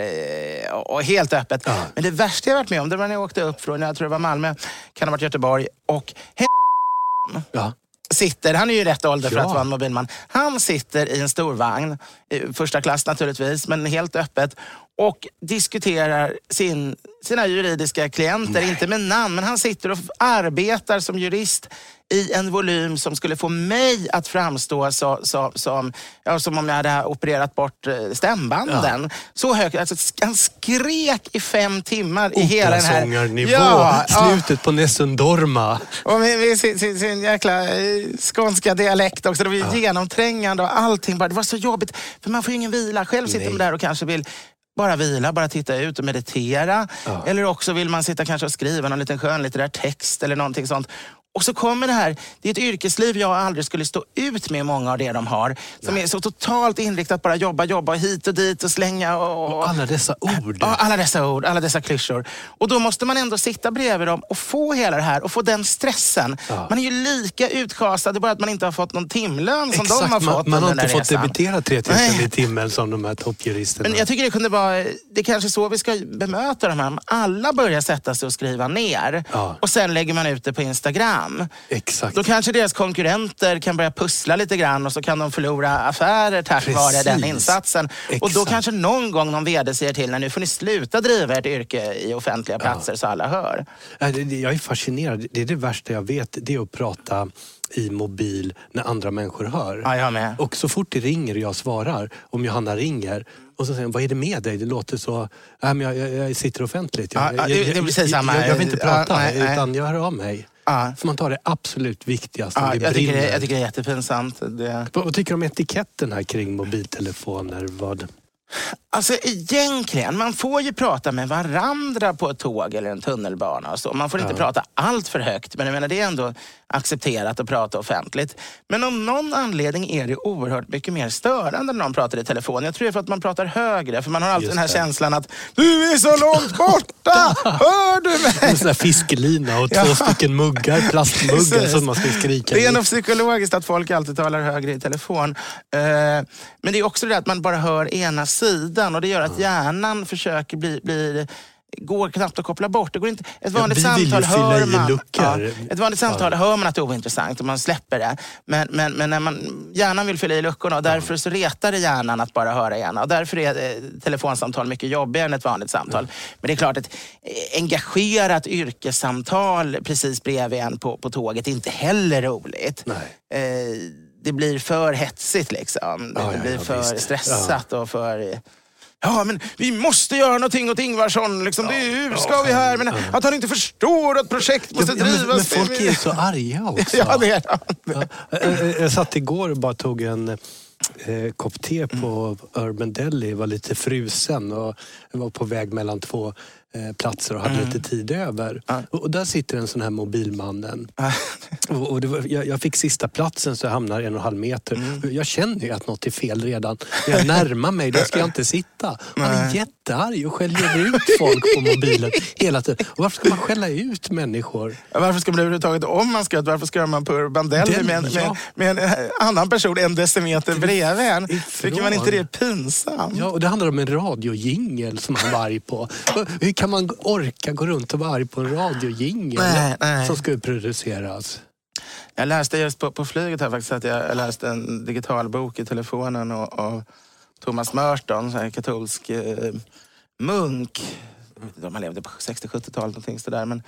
eh, och, och helt öppet. Ja. Men det värsta jag varit med om det var när jag åkte upp från, jag tror det var Malmö, kan ha varit Göteborg, och he- ja. sitter, han är ju rätt ålder för ja. att vara en mobilman. Han sitter i en stor vagn, första klass naturligtvis, men helt öppet, och diskuterar sin, sina juridiska klienter. Nej. Inte med namn, men han sitter och arbetar som jurist i en volym som skulle få mig att framstå så, så, som, ja, som om jag hade opererat bort stämbanden. Ja. Så högt. Alltså, han skrek i fem timmar i hela den här... nivå. Ja, slutet ja. på Nessun Dorma. Och med, med sin, sin, sin jäkla skånska dialekt också. Det var ju ja. genomträngande och allting. Bara, det var så jobbigt. För man får ju ingen vila. Själv sitter man där och kanske vill... bara vila, bara titta ut och meditera. Ja. Eller också vill man sitta kanske och skriva någon liten skön litterär text eller någonting sånt. Och så kommer det här, det är ett yrkesliv jag aldrig skulle stå ut med, många av det de har. Som Nej. är så totalt inriktat bara jobba, jobba hit och dit och slänga. Och, och, och alla dessa ord. Ja, alla dessa ord, alla dessa klyschor. Och då måste man ändå sitta bredvid dem och få hela det här och få den stressen. Ja. Man är ju lika utkastad, det är bara att man inte har fått någon timlön som Exakt, de har fått. Man, man har inte fått resan. debitera tre tusen i timmen som de här toppjuristerna. Men jag tycker det kunde vara, det är kanske så vi ska bemöta de här. Alla börjar sätta sig och skriva ner. Ja. Och sen lägger man ut det på Instagram. Exakt. Då kanske deras konkurrenter kan börja pussla lite grann och så kan de förlora affärer tack Precis. vare den insatsen. Exakt. Och då kanske någon gång någon vd säger till när nu får ni sluta driva ert yrke i offentliga platser ja. så alla hör. Jag är fascinerad. Det är det värsta jag vet, det är att prata i mobil när andra människor hör. Ja, jag med. Och så fort det ringer och jag svarar, om Johanna ringer och så säger hon, vad är det med dig? Det låter så... Nej, men jag, jag, jag sitter offentligt. Jag, ja, det, det blir jag, samma. Jag, jag vill inte prata, ja, nej, nej. utan jag hör av mig. Ja. För man tar det absolut viktigaste. Ja, det jag, tycker det, jag tycker det är jättepinsamt. Det... Vad tycker du om etiketten här kring mobiltelefoner? Vad... Alltså egentligen, man får ju prata med varandra på ett tåg eller en tunnelbana och så. Man får inte ja. prata allt för högt, men jag menar, det är ändå accepterat att prata offentligt. Men om någon anledning är det oerhört mycket mer störande när någon pratar i telefon. Jag tror det är för att man pratar högre, för man har alltid den här känslan att du är så långt borta, hör du mig? En sån där fiskelina och två stycken muggar, plastmuggar som man ska skrika. Det är nog psykologiskt att folk alltid talar högre i telefon. Men det är också det att man bara hör ena sidan, och det gör att hjärnan försöker bli... bli går knappt att koppla bort. Det går inte. Ett vanligt ja, samtal hör man. Ja, ett vanligt samtal ja. hör man att det är ointressant och man släpper det. Men, men, men när man, hjärnan vill fylla i luckorna, och därför ja. så retar det hjärnan att bara höra igen. Och därför är eh, telefonsamtal mycket jobbigare än ett vanligt samtal. Ja. Men det är klart att eh, engagerat yrkessamtal precis bredvid en på, på tåget är inte heller roligt. Nej. Eh, det blir för hetsigt liksom. Det ja, blir ja, för visst. stressat ja. och för... Ja, men vi måste göra någonting åt Ingvarsson. Liksom. Ja, det är ju, ska ja, vi här. Men ja. att han inte förstår att projekt måste ja, men, drivas. Men folk är så arga också. Ja, det är ja. Jag satt igår och bara tog en eh, kopp te på mm. Urban Deli. Var lite frusen och var på väg mellan två eh, platser och hade mm. lite tid över. Ja. Och, och där sitter en sån här mobilmannen. Ja. Och, och det var, jag, jag fick sista platsen så jag hamnar en och en halv meter. Mm. Jag känner ju att något är fel redan. Jag närmar mig, där ska jag inte sitta. Nej. Han är jättearg och skäller ut folk på mobilen hela tiden. Och varför ska man skälla ut människor? Varför ska man överhuvudtaget, om man ska ut, varför ska man på bandell med, ja. med, med en annan person en decimeter bredvid en? Tycker man inte det är pinsamt? Ja, och det handlar om en radiojingel som han var arg på. Hur kan man orka gå runt och vara arg på en radiojingel som ska produceras? Jag läste just på, på flyget här faktiskt att jag läste en digital bok i telefonen av Thomas Merton, en katolsk eh, munk jag vet inte om han levde på sextio-sjuttiotalet någonting sådär, men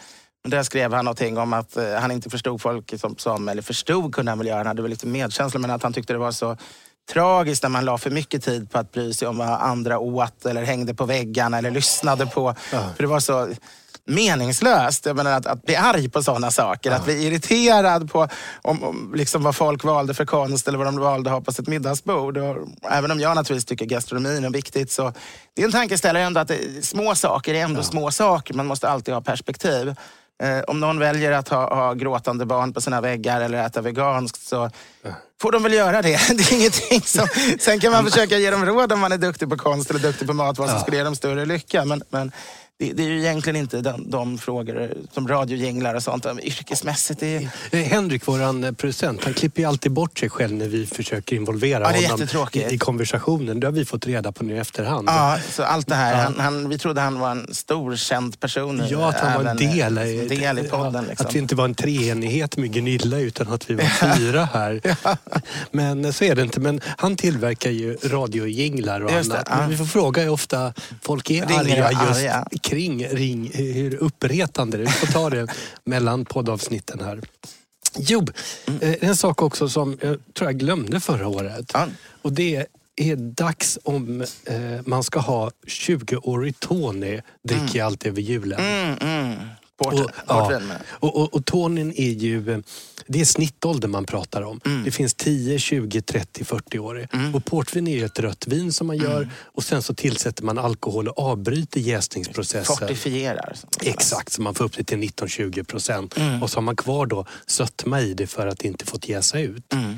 men där skrev han någonting om att eh, han inte förstod folk som, som eller förstod kunde han väl göra, han hade väl lite medkänsla, men att han tyckte det var så tragiskt när man la för mycket tid på att bry sig om vad andra åt eller hängde på väggarna eller lyssnade på, ja. För det var så meningslöst. Jag menar att, att bli arg på sådana saker, ja. Att bli irriterad på om, om, liksom vad folk valde för konst eller vad de valde att ha på sitt middagsbord. Och även om jag naturligtvis tycker gastronomin är viktigt, så det är en tankeställare ändå att det, små saker är ändå, ja, små saker. Man måste alltid ha perspektiv. Eh, om någon väljer att ha, ha gråtande barn på sina väggar eller äta veganskt, så får de väl göra det. Det är ingenting som... Sen kan man försöka ge dem råd om man är duktig på konst eller duktig på mat, vad som skulle ge dem större lycka. Men, men det, det är ju egentligen inte de, de frågor som radiogänglar och sånt yrkesmässigt. Det är... Henrik, våran producent, han klipper ju alltid bort sig själv när vi försöker involvera ja, honom i, i konversationen. Det har vi fått reda på nu i efterhand. Ja, så allt det här. Han, han, vi trodde han var en stor, känd person. Ja, att han var en del, en del i podden. Ja, liksom. Att det inte var en treenighet med Gunilla, utan att vi var fyra här. Men så är det inte. Men han tillverkar ju radiojinglar och just annat. Det, ja. Men vi får fråga ju ofta, folk är arga just arga. kring ring, hur uppretande det är. Vi får ta det mellan poddavsnitten här. Jo, mm. en sak också som jag tror jag glömde förra året. Ja. Och det är dags om eh, man ska ha tjugo-årig Tony, dricker mm. allt över julen. Mm, mm. Port, och, ja, och, och, och tonen är ju, det är snittålder man pratar om. Mm. Det finns tio, tjugo, trettio, fyrtio år. Mm. Och portvin är ju ett rött vin som man gör. Mm. Och sen så tillsätter man alkohol och avbryter jäsningsprocessen. Fortifierar. Exakt, så man får upp det till nitton till tjugo procent. Mm. Och så har man kvar då sötma i det för att det inte fått jäsa ut. Mm.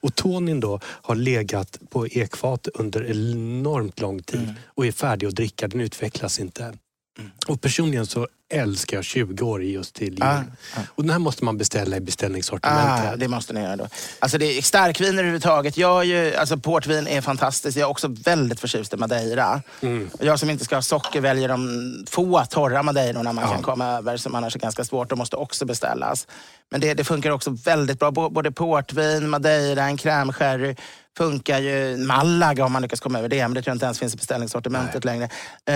Och tonin då har legat på ekfat under enormt lång tid. Mm. Och är färdig att dricka, den utvecklas inte. Mm. Och personligen så älskar jag tjugo år just till jul. Ah, ah. Och den här måste man beställa i beställningssortimentet. Ah, det måste ni göra då. Alltså det är starkvin överhuvudtaget. Jag är ju, alltså portvin är fantastiskt. Jag är också väldigt förtjust i madeira. Mm. Jag som inte ska ha socker väljer de få torra madeirorna man ah. kan komma över, som annars är ganska svårt. De måste också beställas. Men det, det funkar också väldigt bra. Både portvin, madeira, en krämsherry. Funkar ju Malaga om man lyckas komma över det, men det tror jag inte ens finns i beställningssortimentet längre. Eh,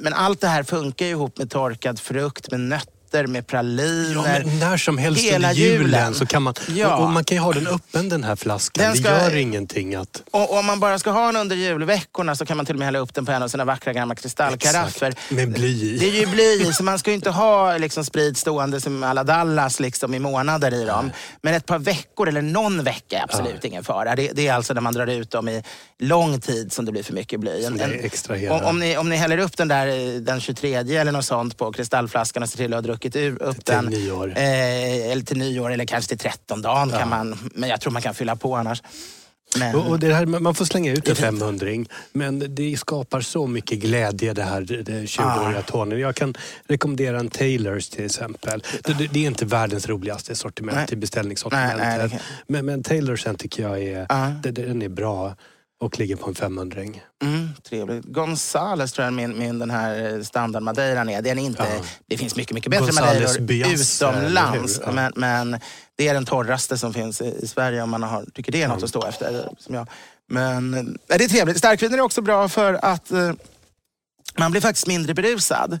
men allt det här funkar ju ihop med torkad frukt, med nötter, med praliner. Ja, men när som helst hela under julen, julen så kan man... Ja. Och, och man kan ju ha den öppen, den här flaskan. Den ska, det gör ingenting att... Och, och om man bara ska ha den under julveckorna så kan man till och med hälla upp den på en av sina vackra gamla kristallkaraffer. Exakt, med bly. Det är ju bly, så man ska ju inte ha liksom sprit stående som alla Dallas liksom i månader i dem. Men ett par veckor eller någon vecka är absolut ja. ingen fara. Det, det är alltså när man drar ut dem i lång tid som det blir för mycket bly. En, en, om, om, ni, om ni häller upp den där den tjugotredje eller något sånt på kristallflaskan och ser till att ha druckit ur, upp till den. Nyår. Eh, eller till nyår eller kanske till trettondagen ja. kan man, men jag tror man kan fylla på annars. Men... Och det här, man får slänga ut en femhundring, men det skapar så mycket glädje det här tjugo-åriga ah. tonen. Jag kan rekommendera en Taylors till exempel. Det, det är inte världens roligaste sortiment nej. till beställningssortimentet. Nej, nej, nej. Men, men Taylors tycker jag är, ah. den är bra och ligger på en femhundring. Mm, trevligt. Gonzales tror jag min, min den här standard madeiran är. Den är inte, ja. det finns mycket, mycket bättre madeiror utomlands. Ja. Men, men det är den torraste som finns i, i Sverige om man har, tycker det är något mm. att stå efter. Som jag. Men är det är trevligt. Starkviner är också bra för att eh, man blir faktiskt mindre berusad.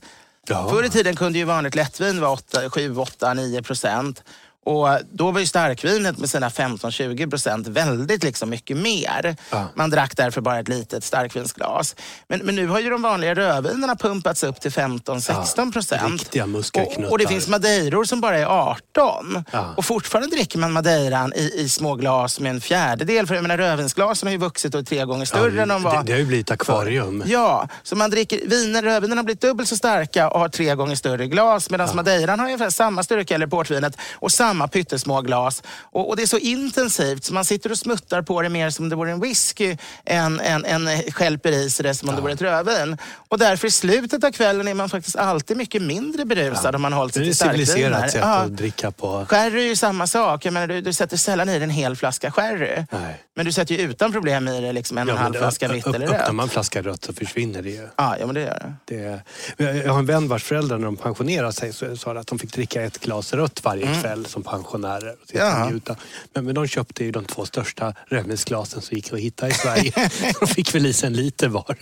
Ja. Förr i tiden kunde ju vanligt lättvin vara åtta, sju, åtta, nio procent. Och då var ju starkvinet med sina femton till tjugo procent väldigt liksom mycket mer. Ja. Man drack därför bara ett litet starkvinsglas. Men, men nu har ju de vanliga rödvinerna pumpats upp till femton till sexton procent. Ja, riktiga muskelknuttar. Och, och det finns madeiror som bara är arton. Ja. Och fortfarande dricker man madeiran i, i små glas med en fjärdedel. För jag menar rödvinsglasen har ju vuxit och är tre gånger större ja, än de var. Det, det har ju blivit akvarium. Ja, så man dricker viner, rödvinerna har blivit dubbelt så starka och har tre gånger större glas. Medan ja. madeiran har ungefär samma styrka eller portvinet. Och samma samma pyttesmå glas. Och, och det är så intensivt så man sitter och smuttar på det mer som om det vore en whisky än en, en skälper i sig det som om ja. det vore ett rödvin. Och därför i slutet av kvällen är man faktiskt alltid mycket mindre berusad ja. om man håller sig till starkviner. Det är civiliserat sätt ja. att dricka på. Sherry är ju samma sak. Jag menar, du, du sätter sällan i en hel flaska sherry. Nej. Men du sätter ju utan problem i det liksom en, ja, en halv flaska vitt eller rött. Öppnar man flaska rött så försvinner det ju. Ja, ja men det gör det. det. Jag har en vän vars föräldrar när de pensionerade sig så sa att de fick dricka ett glas rött varje mm. kväll som pensionärer och ja. njuta. Men, men de köpte ju de två största rödvinsglasen som gick att hitta i Sverige. De fick väl i sig en liter var.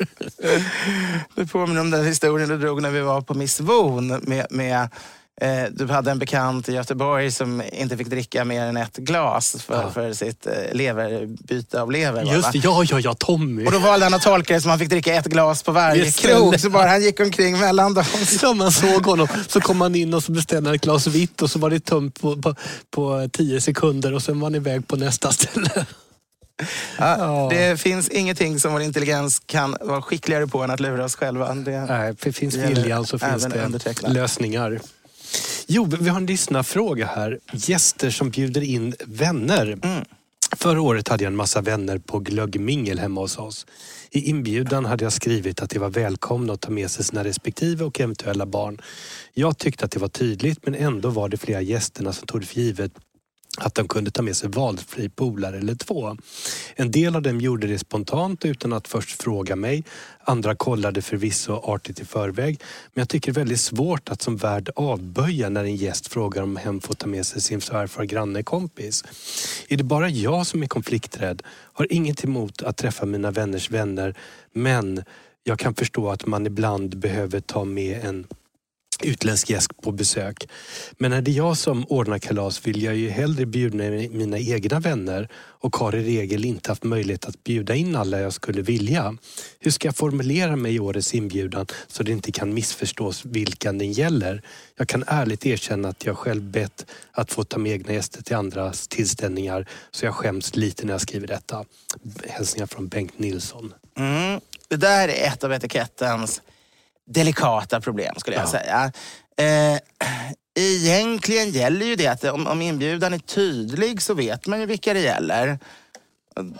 Du påminner om den historien du drog när vi var på Miss Von med... med Eh, du hade en bekant i Göteborg som inte fick dricka mer än ett glas för, ja. för sitt eh, leverbyte av lever. Just det, ja, ja, ja, Tommy. Och då valde han att tolka det som han fick dricka ett glas på varje Just krog. Det. Så bara han gick omkring mellan dem. Så man såg honom, så kom han in och så beställde ett glas vitt och så var det tömt på, på, på tio sekunder och sen var han iväg på nästa ställe. Ja, det finns ingenting som vår intelligens kan vara skickligare på än att lura oss själva. Det, Nej, det finns viljan så finns det lösningar. Jo, vi har en lyssnarfråga här. Gäster som bjuder in vänner. Mm. Förra året hade jag en massa vänner på glöggmingel hemma hos oss. I inbjudan hade jag skrivit att det var välkomna att ta med sig sina respektive och eventuella barn. Jag tyckte att det var tydligt, men ändå var det flera gästerna som tog för givet att de kunde ta med sig valfri polare eller två. En del av dem gjorde det spontant utan att först fråga mig. Andra kollade förvisso artigt i förväg. Men jag tycker det är väldigt svårt att som värd avböja när en gäst frågar om hen får ta med sig sin svärfar grannekompis. Är det bara jag som är konflikträdd? Har inget emot att träffa mina vänners vänner. Men jag kan förstå att man ibland behöver ta med en... utländsk gäst på besök. Men är det jag som ordnar kalas vill jag ju hellre bjuda mina egna vänner och har i regel inte haft möjlighet att bjuda in alla jag skulle vilja. Hur ska jag formulera mig i årets inbjudan så det inte kan missförstås vilken den gäller? Jag kan ärligt erkänna att jag själv bett att få ta med egna gäster till andras tillställningar så jag skäms lite när jag skriver detta. Hälsningar från Bengt Nilsson. Mm, det där är ett av etikettens delikata problem skulle jag ja. säga. Eh, egentligen gäller ju det att om, om inbjudan är tydlig så vet man ju vilka det gäller.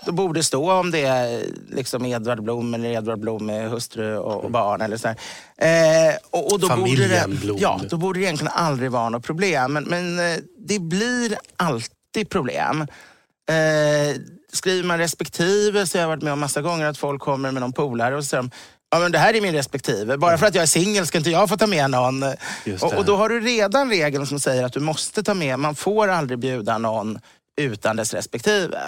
Då borde stå om det är liksom Edvard Blom eller Edvard Blom med hustru och, och barn eller så. Eh, och, och då Familjen borde det, Blom. Ja, då borde det egentligen aldrig vara något problem. Men, men det blir alltid problem. Eh, skriver man respektive så jag har varit med om massa gånger att folk kommer med någon polare och så säger de, ja, men det här är min respektive. Bara för att jag är singel ska inte jag få ta med någon. Och, och då har du redan regeln som säger att du måste ta med. Man får aldrig bjuda någon utan dess respektive.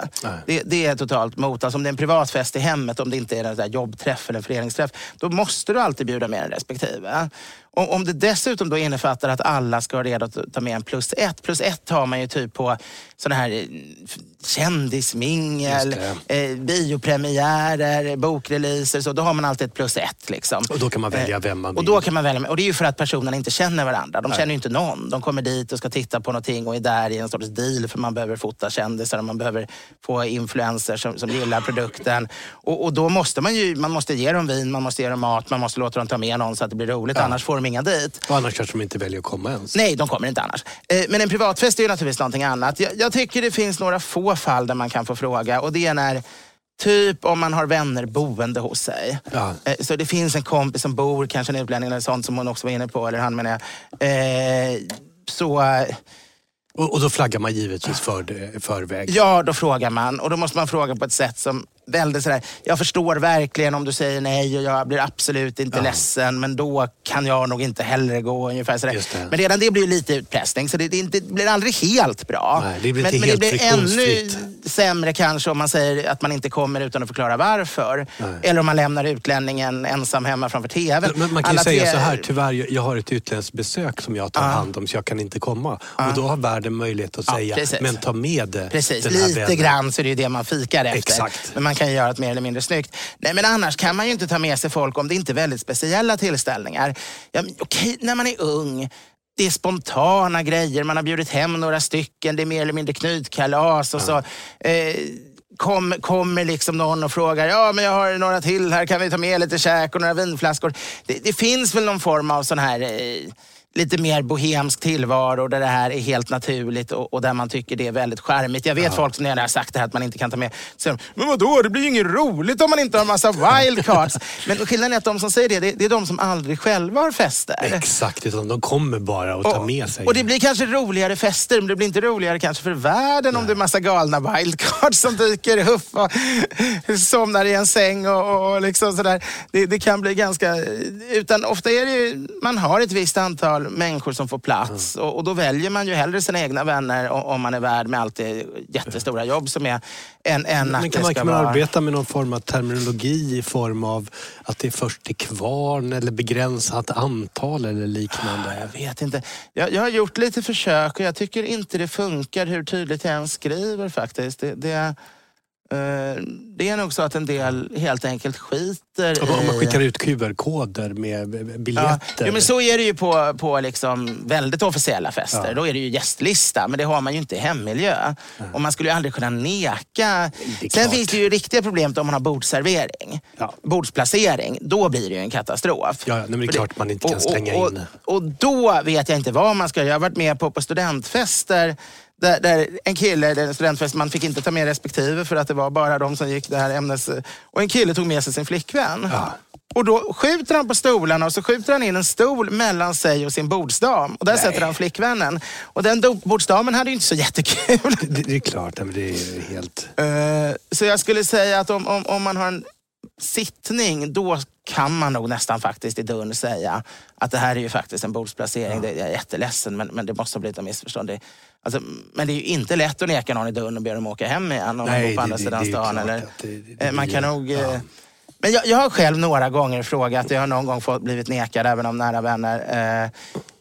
Det, det är totalt mot. Alltså om det är en privatfest i hemmet, om det inte är en där jobbträff eller en föreningsträff, då måste du alltid bjuda med en respektive. Och om det dessutom då innefattar att alla ska ha redo att ta med en plus ett. Plus ett har man ju typ på sådana här kändismingel, eh, biopremiärer, bokreleaser. Så då har man alltid ett plus ett liksom. Och då kan man välja vem man vill. Och då kan man välja. Och det är ju för att personerna inte känner varandra. De Nej. känner ju inte någon. De kommer dit och ska titta på någonting och är där i en sorts deal. För man behöver fota kändisar och man behöver få influencers som, som gillar produkten. Och, och då måste man ju, man måste ge dem vin, man måste ge dem mat, man måste låta dem ta med någon så att det blir roligt. Ja. Annars får de dit. Och annars kanske de inte väljer att komma ens. Nej, de kommer inte annars. Men en privatfest är ju naturligtvis någonting annat. Jag, jag tycker det finns några få fall där man kan få fråga. Och det är när, typ om man har vänner boende hos sig. Ja. Så det finns en kompis som bor, kanske en utlänning eller sånt som hon också var inne på. Eller han menar jag. Så... Och, och då flaggar man givetvis för det, förväg. Ja, då frågar man. Och då måste man fråga på ett sätt som väldigt sådär, jag förstår verkligen om du säger nej och jag blir absolut inte ja. ledsen, men då kan jag nog inte heller gå ungefär sådär. Det. Men redan det blir ju lite utpressning, så det, det, inte, det blir aldrig helt bra. Nej, det blir men, helt men det blir ännu sämre kanske om man säger att man inte kommer utan att förklara varför. Nej. Eller om man lämnar utlänningen ensam hemma framför T V. Men, men man kan ju alla säga te- så här, tyvärr, jag har ett utländskt besök som jag tar ja. hand om så jag kan inte komma. Ja. Och då har världen möjlighet att ja, säga, precis. men ta med precis. den här lite vännen. Lite grann så är det ju det man fikar efter. Exakt. Men man kan göra ett mer eller mindre snyggt. Nej, men annars kan man ju inte ta med sig folk om det inte är väldigt speciella tillställningar. Ja, okej, när man är ung, det är spontana grejer. Man har bjudit hem några stycken, det är mer eller mindre knytkalas och så... Eh, Kom, kommer liksom någon och frågar ja men jag har några till här, kan vi ta med lite käk och några vinflaskor. Det, det finns väl någon form av sån här eh, lite mer bohemsk tillvaro där det här är helt naturligt och, och där man tycker det är väldigt charmigt. Jag vet ja. folk som när jag har sagt det här att man inte kan ta med så, men vadå, det blir ju inget roligt om man inte har massa wildcards. Men skillnaden är att de som säger det, det, det är de som aldrig själva har fester. Exakt, utan de kommer bara och, och tar med sig. Och det blir kanske roligare fester, men det blir inte roligare kanske för världen Nej. om det är massa galna wildcards som dyker huff och somnar i en säng och, och liksom sådär. Det, det kan bli ganska... Utan ofta är det ju... Man har ett visst antal människor som får plats. Mm. Och, och då väljer man ju hellre sina egna vänner om man är värd med allt det jättestora jobb som är en, en men, att kan man, kan man vara... arbeta med någon form av terminologi i form av att det är först till kvarn eller begränsat antal eller liknande? Jag vet inte. Jag, jag har gjort lite försök och jag tycker inte det funkar hur tydligt jag än skriver faktiskt. Det, det Det är nog så att en del helt enkelt skiter och man skickar ut Q R-koder med biljetter. Ja, jo, men så är det ju på, på liksom väldigt officiella fester. Ja. Då är det ju gästlista, men det har man ju inte i hemmiljö. Ja. Och man skulle ju aldrig kunna neka. Sen klart. Finns det ju riktiga problem om man har bordservering. Ja. Bordsplacering, då blir det ju en katastrof. Ja, men det är klart man inte kan slänga och, och, in. Och, och då vet jag inte vad man ska göra. Jag har varit med på, på studentfester. Där, där en kille, där studentfest, man fick inte ta med respektive för att det var bara de som gick det här ämnes... Och en kille tog med sig sin flickvän. Ja. Och då skjuter han på stolarna och så skjuter han in en stol mellan sig och sin bordsdam. Och där Nej. sätter han flickvännen. Och den do- bordsdamen hade ju inte så jättekul. Det, det är klart, men det är helt... Uh, så jag skulle säga att om, om, om man har en sittning, då kan man nog nästan faktiskt i dörren säga att det här är ju faktiskt en bordsplacering. Ja. Det är jätteledsen, men, men det måste ha blivit en missförstånd. Det, alltså, men det är ju inte lätt att neka någon i dörren och be dem åka hem igen om Nej, de på andra det, sidan det, stan. Det eller, det, det, det, man kan det, nog... Ja. Men jag, jag har själv några gånger frågat, jag har någon gång fått, blivit nekad även om nära vänner. Eh,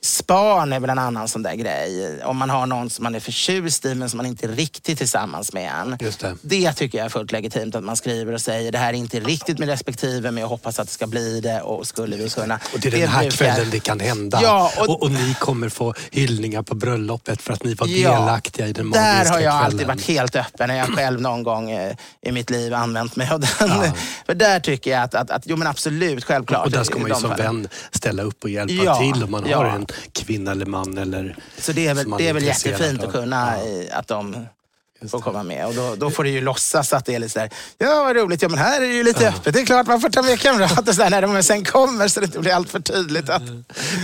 span är väl en annan sån där grej. Om man har någon som man är förtjust i men som man inte är riktigt tillsammans med än. Just det. Det tycker jag är fullt legitimt att man skriver och säger det här är inte riktigt med respektive men jag hoppas att det ska bli det och skulle vi kunna. Och det är den det här brukar... kvällen det kan hända. Ja, och... Och, och ni kommer få hyllningar på bröllopet för att ni var delaktiga ja, i den magiska kvällen. Där har jag kvällen. alltid varit helt öppen när jag själv någon gång eh, i mitt liv använt mig av den. Ja. För där tycker jag att, att, att jo men absolut, självklart. Och där ska man ju som fallen. vän ställa upp och hjälpa ja, till om man ja. har en kvinna eller man eller... Så det är väl, det är väl jättefint av. att kunna ja. att de får komma med. Och då, då får det ju låtsas att det är lite sådär, ja vad roligt, ja men här är det ju lite ja. öppet. Det är klart man får ta med kamrater sådär när de sen kommer så det inte blir allt för tydligt. Att...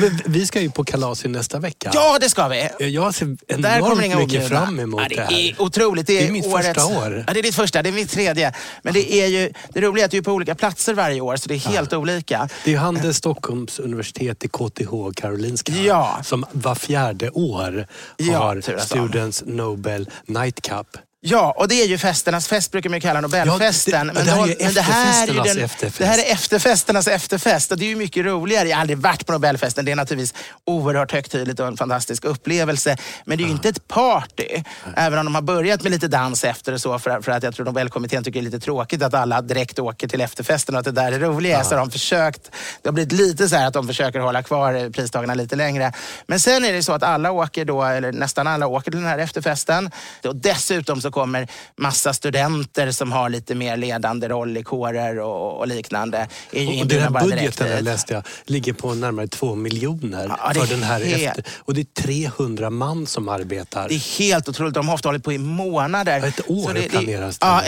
Men vi ska ju på kalas nästa vecka. Ja, det ska vi. Jag ser enormt mycket fram emot ja, det, det här. Det är otroligt. Det är, det är mitt årets... första år. Ja, det är ditt första, det är mitt tredje. Men det är ju, det roliga är att du är på olika platser varje år så det är helt ja. olika. Det är Handels Stockholms universitet i K T H och Karolinska ja. som var fjärde år har ja, Students Nobel Night Cup. Ja, och det är ju festernas fest, brukar man ju kalla Nobelfesten. Ja, det, det, men, det, men det här är ju den, efterfest. Det här är efterfesternas efterfest. Och det är ju mycket roligare. Jag har aldrig varit på Nobelfesten. Det är naturligtvis oerhört högtidligt och en fantastisk upplevelse. Men det är ju ja. inte ett party. Ja. Även om de har börjat med lite dans efter och så. För, för att jag tror Nobelkommittén tycker det är lite tråkigt att alla direkt åker till efterfesten och att det där är roligt. Ja. Så de har försökt, det har blivit lite så här att de försöker hålla kvar pristagarna lite längre. Men sen är det så att alla åker då, eller nästan alla åker till den här efterfesten. Och dessutom så kommer massa studenter som har lite mer ledande roll i kårer och, och liknande. Och, och den här budgeten jag läste jag ligger på närmare två miljoner ja, för den här helt... efter. Och det är trehundra man som arbetar. Det är helt otroligt. De har ofta hållit på i månader. Ja, ett år det, planeras det. Ja,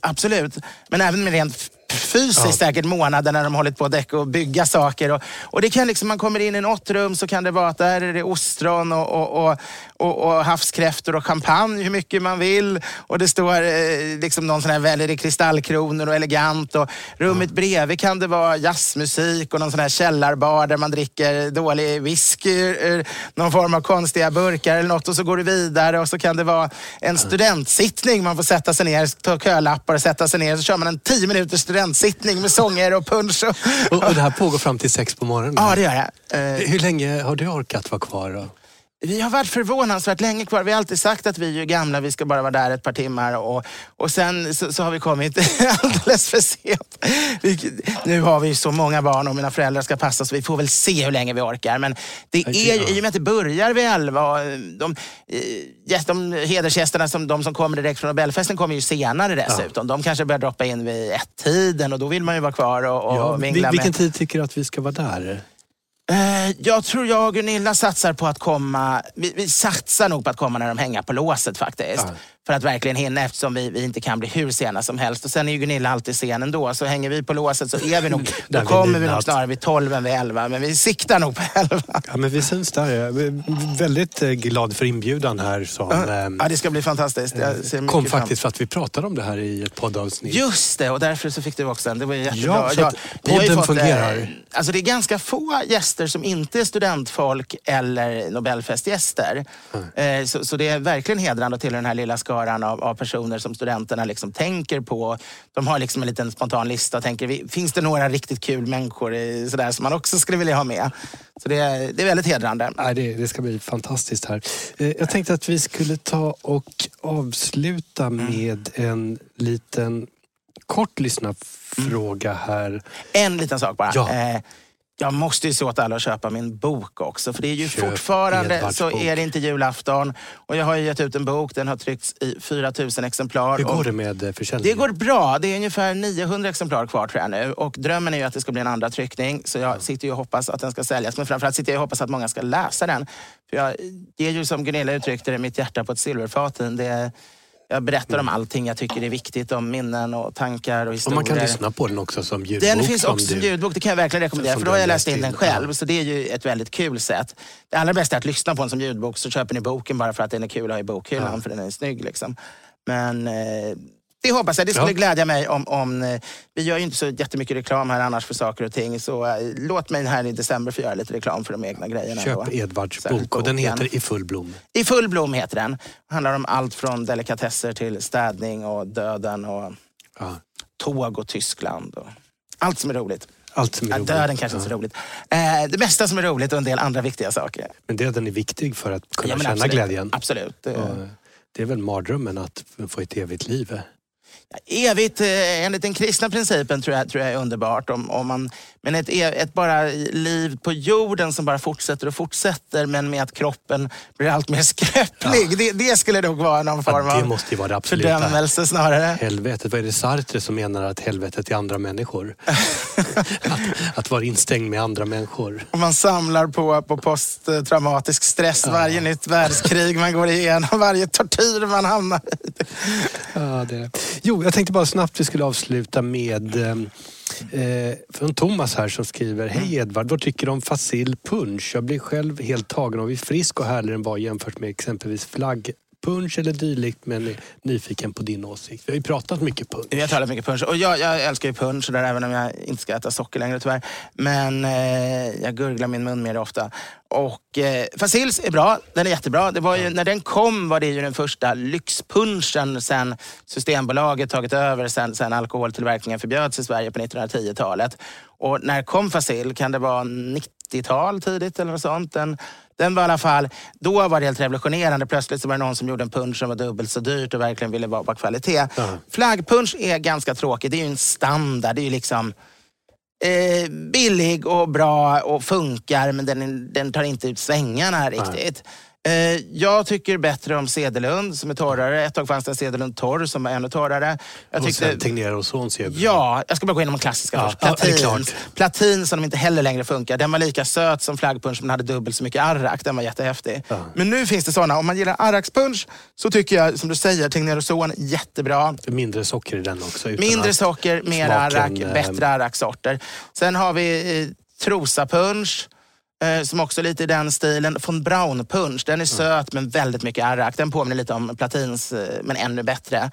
absolut. Men även med rent fysiskt ja. säkert månader när de har hållit på däck och bygga saker. Och, och det kan liksom, man kommer in i något rum så kan det vara att där är det ostron och, och, och, och, och havskräftor och champagne hur mycket man vill. Och det står eh, liksom någon sån här väldigt kristallkronor och elegant. Och rummet ja. bredvid kan det vara jazzmusik och någon sån här källarbar där man dricker dålig whisky, någon form av konstiga burkar eller något. Och så går det vidare och så kan det vara en studentsittning. Man får sätta sig ner, ta kölappar och sätta sig ner. Så kör man en tio minuter student sittning med sånger och punsch. Och, och det här pågår fram till sex på morgonen? Ja, det gör det. Uh, Hur länge har du orkat vara kvar då? Vi har varit förvånansvärt länge kvar. Vi har alltid sagt att vi är ju gamla, vi ska bara vara där ett par timmar. Och, och sen så, så har vi kommit alldeles för sent. Vi, nu har vi ju så många barn och mina föräldrar ska passa så vi får väl se hur länge vi orkar. Men det okay, är ju, ja. i och med att det börjar vid elva. De, de, de hedersgästerna, som, de som kommer direkt från Nobelfesten kommer ju senare dessutom. Ja. De kanske börjar droppa in vid ett-tiden och då vill man ju vara kvar och, och ja, mingla. Vilken med. tid tycker du att vi ska vara där? Jag tror jag och Gunilla satsar på att komma... Vi, vi satsar nog på att komma när de hänger på låset faktiskt. Ja. för att verkligen hinna, eftersom vi, vi inte kan bli hur sena som helst. Och sen är ju Gunilla alltid sen ändå, så hänger vi på låset så är vi nog, då kommer vi nog snarare vid tolv än vid elva, men vi siktar nog på elva. Ja, men vi syns där. Jag är väldigt glad för inbjudan här. Som, ja, det ska bli fantastiskt. Jag ser kom faktiskt fram. För att vi pratade om det här i ett poddavsnitt. Just det, och därför så fick du också en. Det var jättebra. Ja, podden fått, fungerar. Alltså det är ganska få gäster som inte är studentfolk eller Nobelfestgäster. Mm. Så, så det är verkligen hedrande till den här lilla skalan Av, av personer som studenterna liksom tänker på. De har liksom en liten spontan lista och tänker, finns det några riktigt kul människor i, sådär, som man också skulle vilja ha med? Så det, det är väldigt hedrande. Nej, det, det ska bli fantastiskt här. Jag tänkte att vi skulle ta och avsluta med mm. en liten kort lyssnarfråga här. En liten sak bara. Ja. Eh, Jag måste ju så att alla köpa min bok också. För det är ju Köp fortfarande så är det inte julafton. Och jag har ju gett ut en bok. Den har tryckts i fyra tusen exemplar. Hur går det med försäljningen? Det går bra. Det är ungefär niohundra exemplar kvar tror jag nu. Och drömmen är ju att det ska bli en andra tryckning. Så jag sitter ju och hoppas att den ska säljas. Men framförallt sitter jag och hoppas att många ska läsa den. För jag ger ju, som Gunilla uttryckte det, mitt hjärta på ett silverfat. Det är... Jag berättar om allting jag tycker är viktigt, om minnen och tankar och historier. Och man kan lyssna på den också som ljudbok. Den finns också som ljudbok, det kan jag verkligen rekommendera, för då har jag läst in den själv. Så det är ju ett väldigt kul sätt. Det allra bästa är att lyssna på den som ljudbok, så köper ni boken bara för att den är kul att ha i bokhyllan, ja. För den är snygg liksom. Men... Eh... Det hoppas jag. Det skulle ja. glädja mig om, om... Vi gör ju inte så jättemycket reklam här annars för saker och ting. Så äh, låt mig här i december få göra lite reklam för de egna grejerna. Köp då. Edvards så, bok. Och den heter I full blom. I full blom heter den. Handlar om allt från delikatesser till städning och döden och ja. tåg och Tyskland. Och allt som är roligt. Allt som är ja, roligt. Döden kanske inte ja. så roligt. Eh, det mesta som är roligt och en del andra viktiga saker. Men döden är viktig för att kunna ja, känna absolut. glädjen. Absolut. Det, ja. det är väl mardrömmen att få ett evigt liv. Evigt, enligt den kristna principen tror jag, tror jag är underbart. Om, om man, men ett, ett bara liv på jorden som bara fortsätter och fortsätter, men med att kroppen blir allt mer skräpplig. Ja. Det, det skulle nog vara någon form ja, det måste ju vara det absoluta. Av fördömelse snarare. Helvetet, vad är det Sartre som menar att helvetet är andra människor? att, att vara instängd med andra människor. Om man samlar på, på posttraumatisk stress ja. varje nytt världskrig man går igenom, varje tortyr man hamnar i. Ja, det är... Jo, jag tänkte bara snabbt vi skulle avsluta med eh, från Thomas här som skriver: Hej Edvard, vad tycker du om Fasil punch? Jag blir själv helt tagen av hur frisk och härlig den var jämfört med exempelvis flagg. Punch eller dylikt, men är nyfiken på din åsikt. Vi har ju pratat mycket punch. Vi har talat mycket punch. Och jag, jag älskar ju punch, där, även om jag inte ska äta socker längre tyvärr. Men eh, jag gurglar min mun mer ofta. Och eh, Fasils är bra, den är jättebra. Det var ju, när den kom var det ju den första lyxpunchen sen Systembolaget tagit över, sen, sen alkoholtillverkningen förbjöds i Sverige på nittonhundratio-talet. Och när kom Fasil, kan det vara nittiotal tidigt eller något sånt, den... Den var i alla fall, då var det helt revolutionerande. Plötsligt så var det någon som gjorde en punch som var dubbelt så dyrt och verkligen ville vara på kvalitet. Uh-huh. Flaggpunch är ganska tråkig. Det är ju en standard. Det är ju liksom eh, billig och bra och funkar, men den, den tar inte ut svängarna riktigt. Uh-huh. eh, jag tycker bättre om Sedelund som är torrare. Ett tag fanns det en Sedelund torr som var ännu torrare. Jag tyckte, och sen Tegnerozon Sedelund. Ja, jag ska bara gå igenom de klassiska ja, först. Platin, ja, platin som inte heller längre funkar. Den var lika söt som flaggpunch, men hade dubbelt så mycket arrak. Den var jättehäftig. Ja. Men nu finns det sådana. Om man gillar arrakspunch så tycker jag, som du säger, Tegnerozon jättebra. Mindre socker i den också. Mindre socker, mer arrak, bättre arraksorter. Sen har vi eh, trosapunch. Som också lite i den stilen. Von Braun punch, den är söt men väldigt mycket arrak. Den påminner lite om platins men ännu bättre.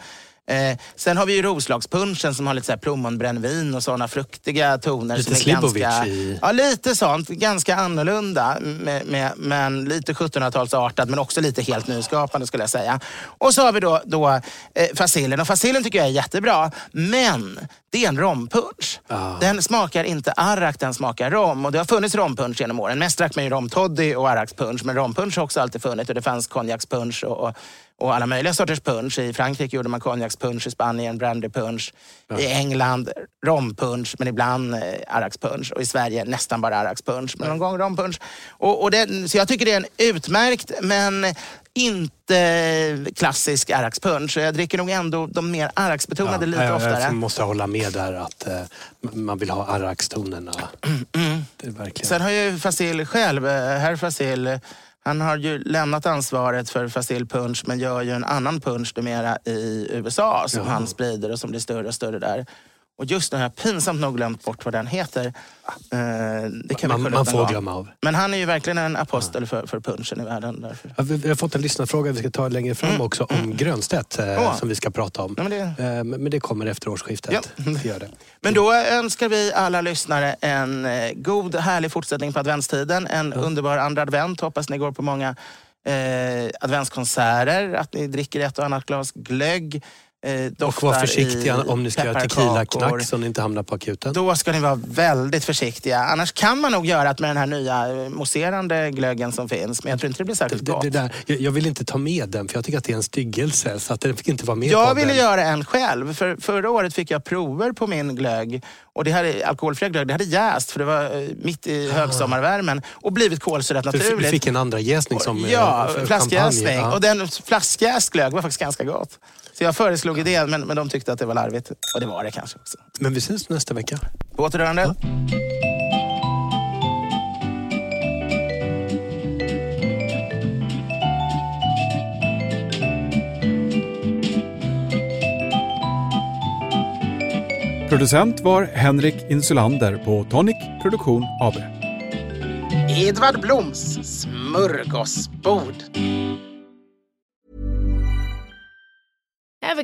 Eh, sen har vi ju roslagspunchen som har lite så här plommonbrännvin och sådana fruktiga toner. Lite som är ganska, i... Ja, lite sånt. Ganska annorlunda. Med, med, men lite sjuttonhundratalsartad, men också lite helt nyskapande skulle jag säga. Och så har vi då, då eh, Fasillen. Och Fasillen tycker jag är jättebra. Men det är en rompunch. Ah. Den smakar inte arrak, den smakar rom. Och det har funnits rompunch genom åren. Mest drack man ju romtoddy och arrakspunch. Men rompunch har också alltid funnits. Och det fanns konjakspunch och... och Och alla möjliga sorters punch. I Frankrike gjorde man konjakspunch, i Spanien brandypunch, ja. i England rompunch, men ibland eh, arrakspunch. Och i Sverige nästan bara arrakspunch, men någon gång rompunch. Och, och det, så jag tycker det är en utmärkt, men inte klassisk arrakspunch. Jag dricker nog ändå de mer arraksbetonade ja, lite jag, oftare. Jag måste hålla med där att eh, man vill ha arrakstonerna. Mm, mm. Det är verkligen... Sen har ju Fasil själv, herr Fasil... Han har ju lämnat ansvaret för Fasil Punch, men gör ju en annan punch numera i U S A som han sprider och som blir större och större där. Och just nu har jag pinsamt nog glömt bort vad den heter. Det kan man, man får glömma av. Men han är ju verkligen en apostel för, för punchen i världen. Därför. Ja, vi har fått en lyssnarfråga vi ska ta längre fram mm. också om mm. Grönstedt oh. som vi ska prata om. Ja, men, det... men det kommer efter årsskiftet. Ja. Vi gör det. Men då önskar vi alla lyssnare en god, härlig fortsättning på adventstiden. En mm. underbar andra advent. Hoppas ni går på många eh, adventskonserter. Att ni dricker ett och annat glas glögg. Och var försiktiga om ni ska göra tequila-knack så ni inte hamnar på akuten. Då ska ni vara väldigt försiktiga. Annars kan man nog göra att med den här nya moserande glöggen som finns. Men jag tror inte det blir särskilt gott. Det, det där, jag, jag vill inte ta med den för jag tycker att det är en styggelse. Så att den fick inte vara med. Jag ville den. göra en själv. För förra året fick jag prover på min glögg. Och det här alkoholfria glögg, det hade jäst. För det var mitt i ah. högsommarvärmen. Och blivit kolsyrat naturligt. Du fick en andra jäsning som ja, flaskjäsning. Ah. Och den flaskjäst glögg var faktiskt ganska gott. Så jag föreslog idén, men, men de tyckte att det var larvigt. Och det var det kanske också. Men vi syns nästa vecka. På återhörande. Ja. Producent var Henrik Insulander på Tonic Produktion A B. Edvard Bloms smörgåsbord. Ever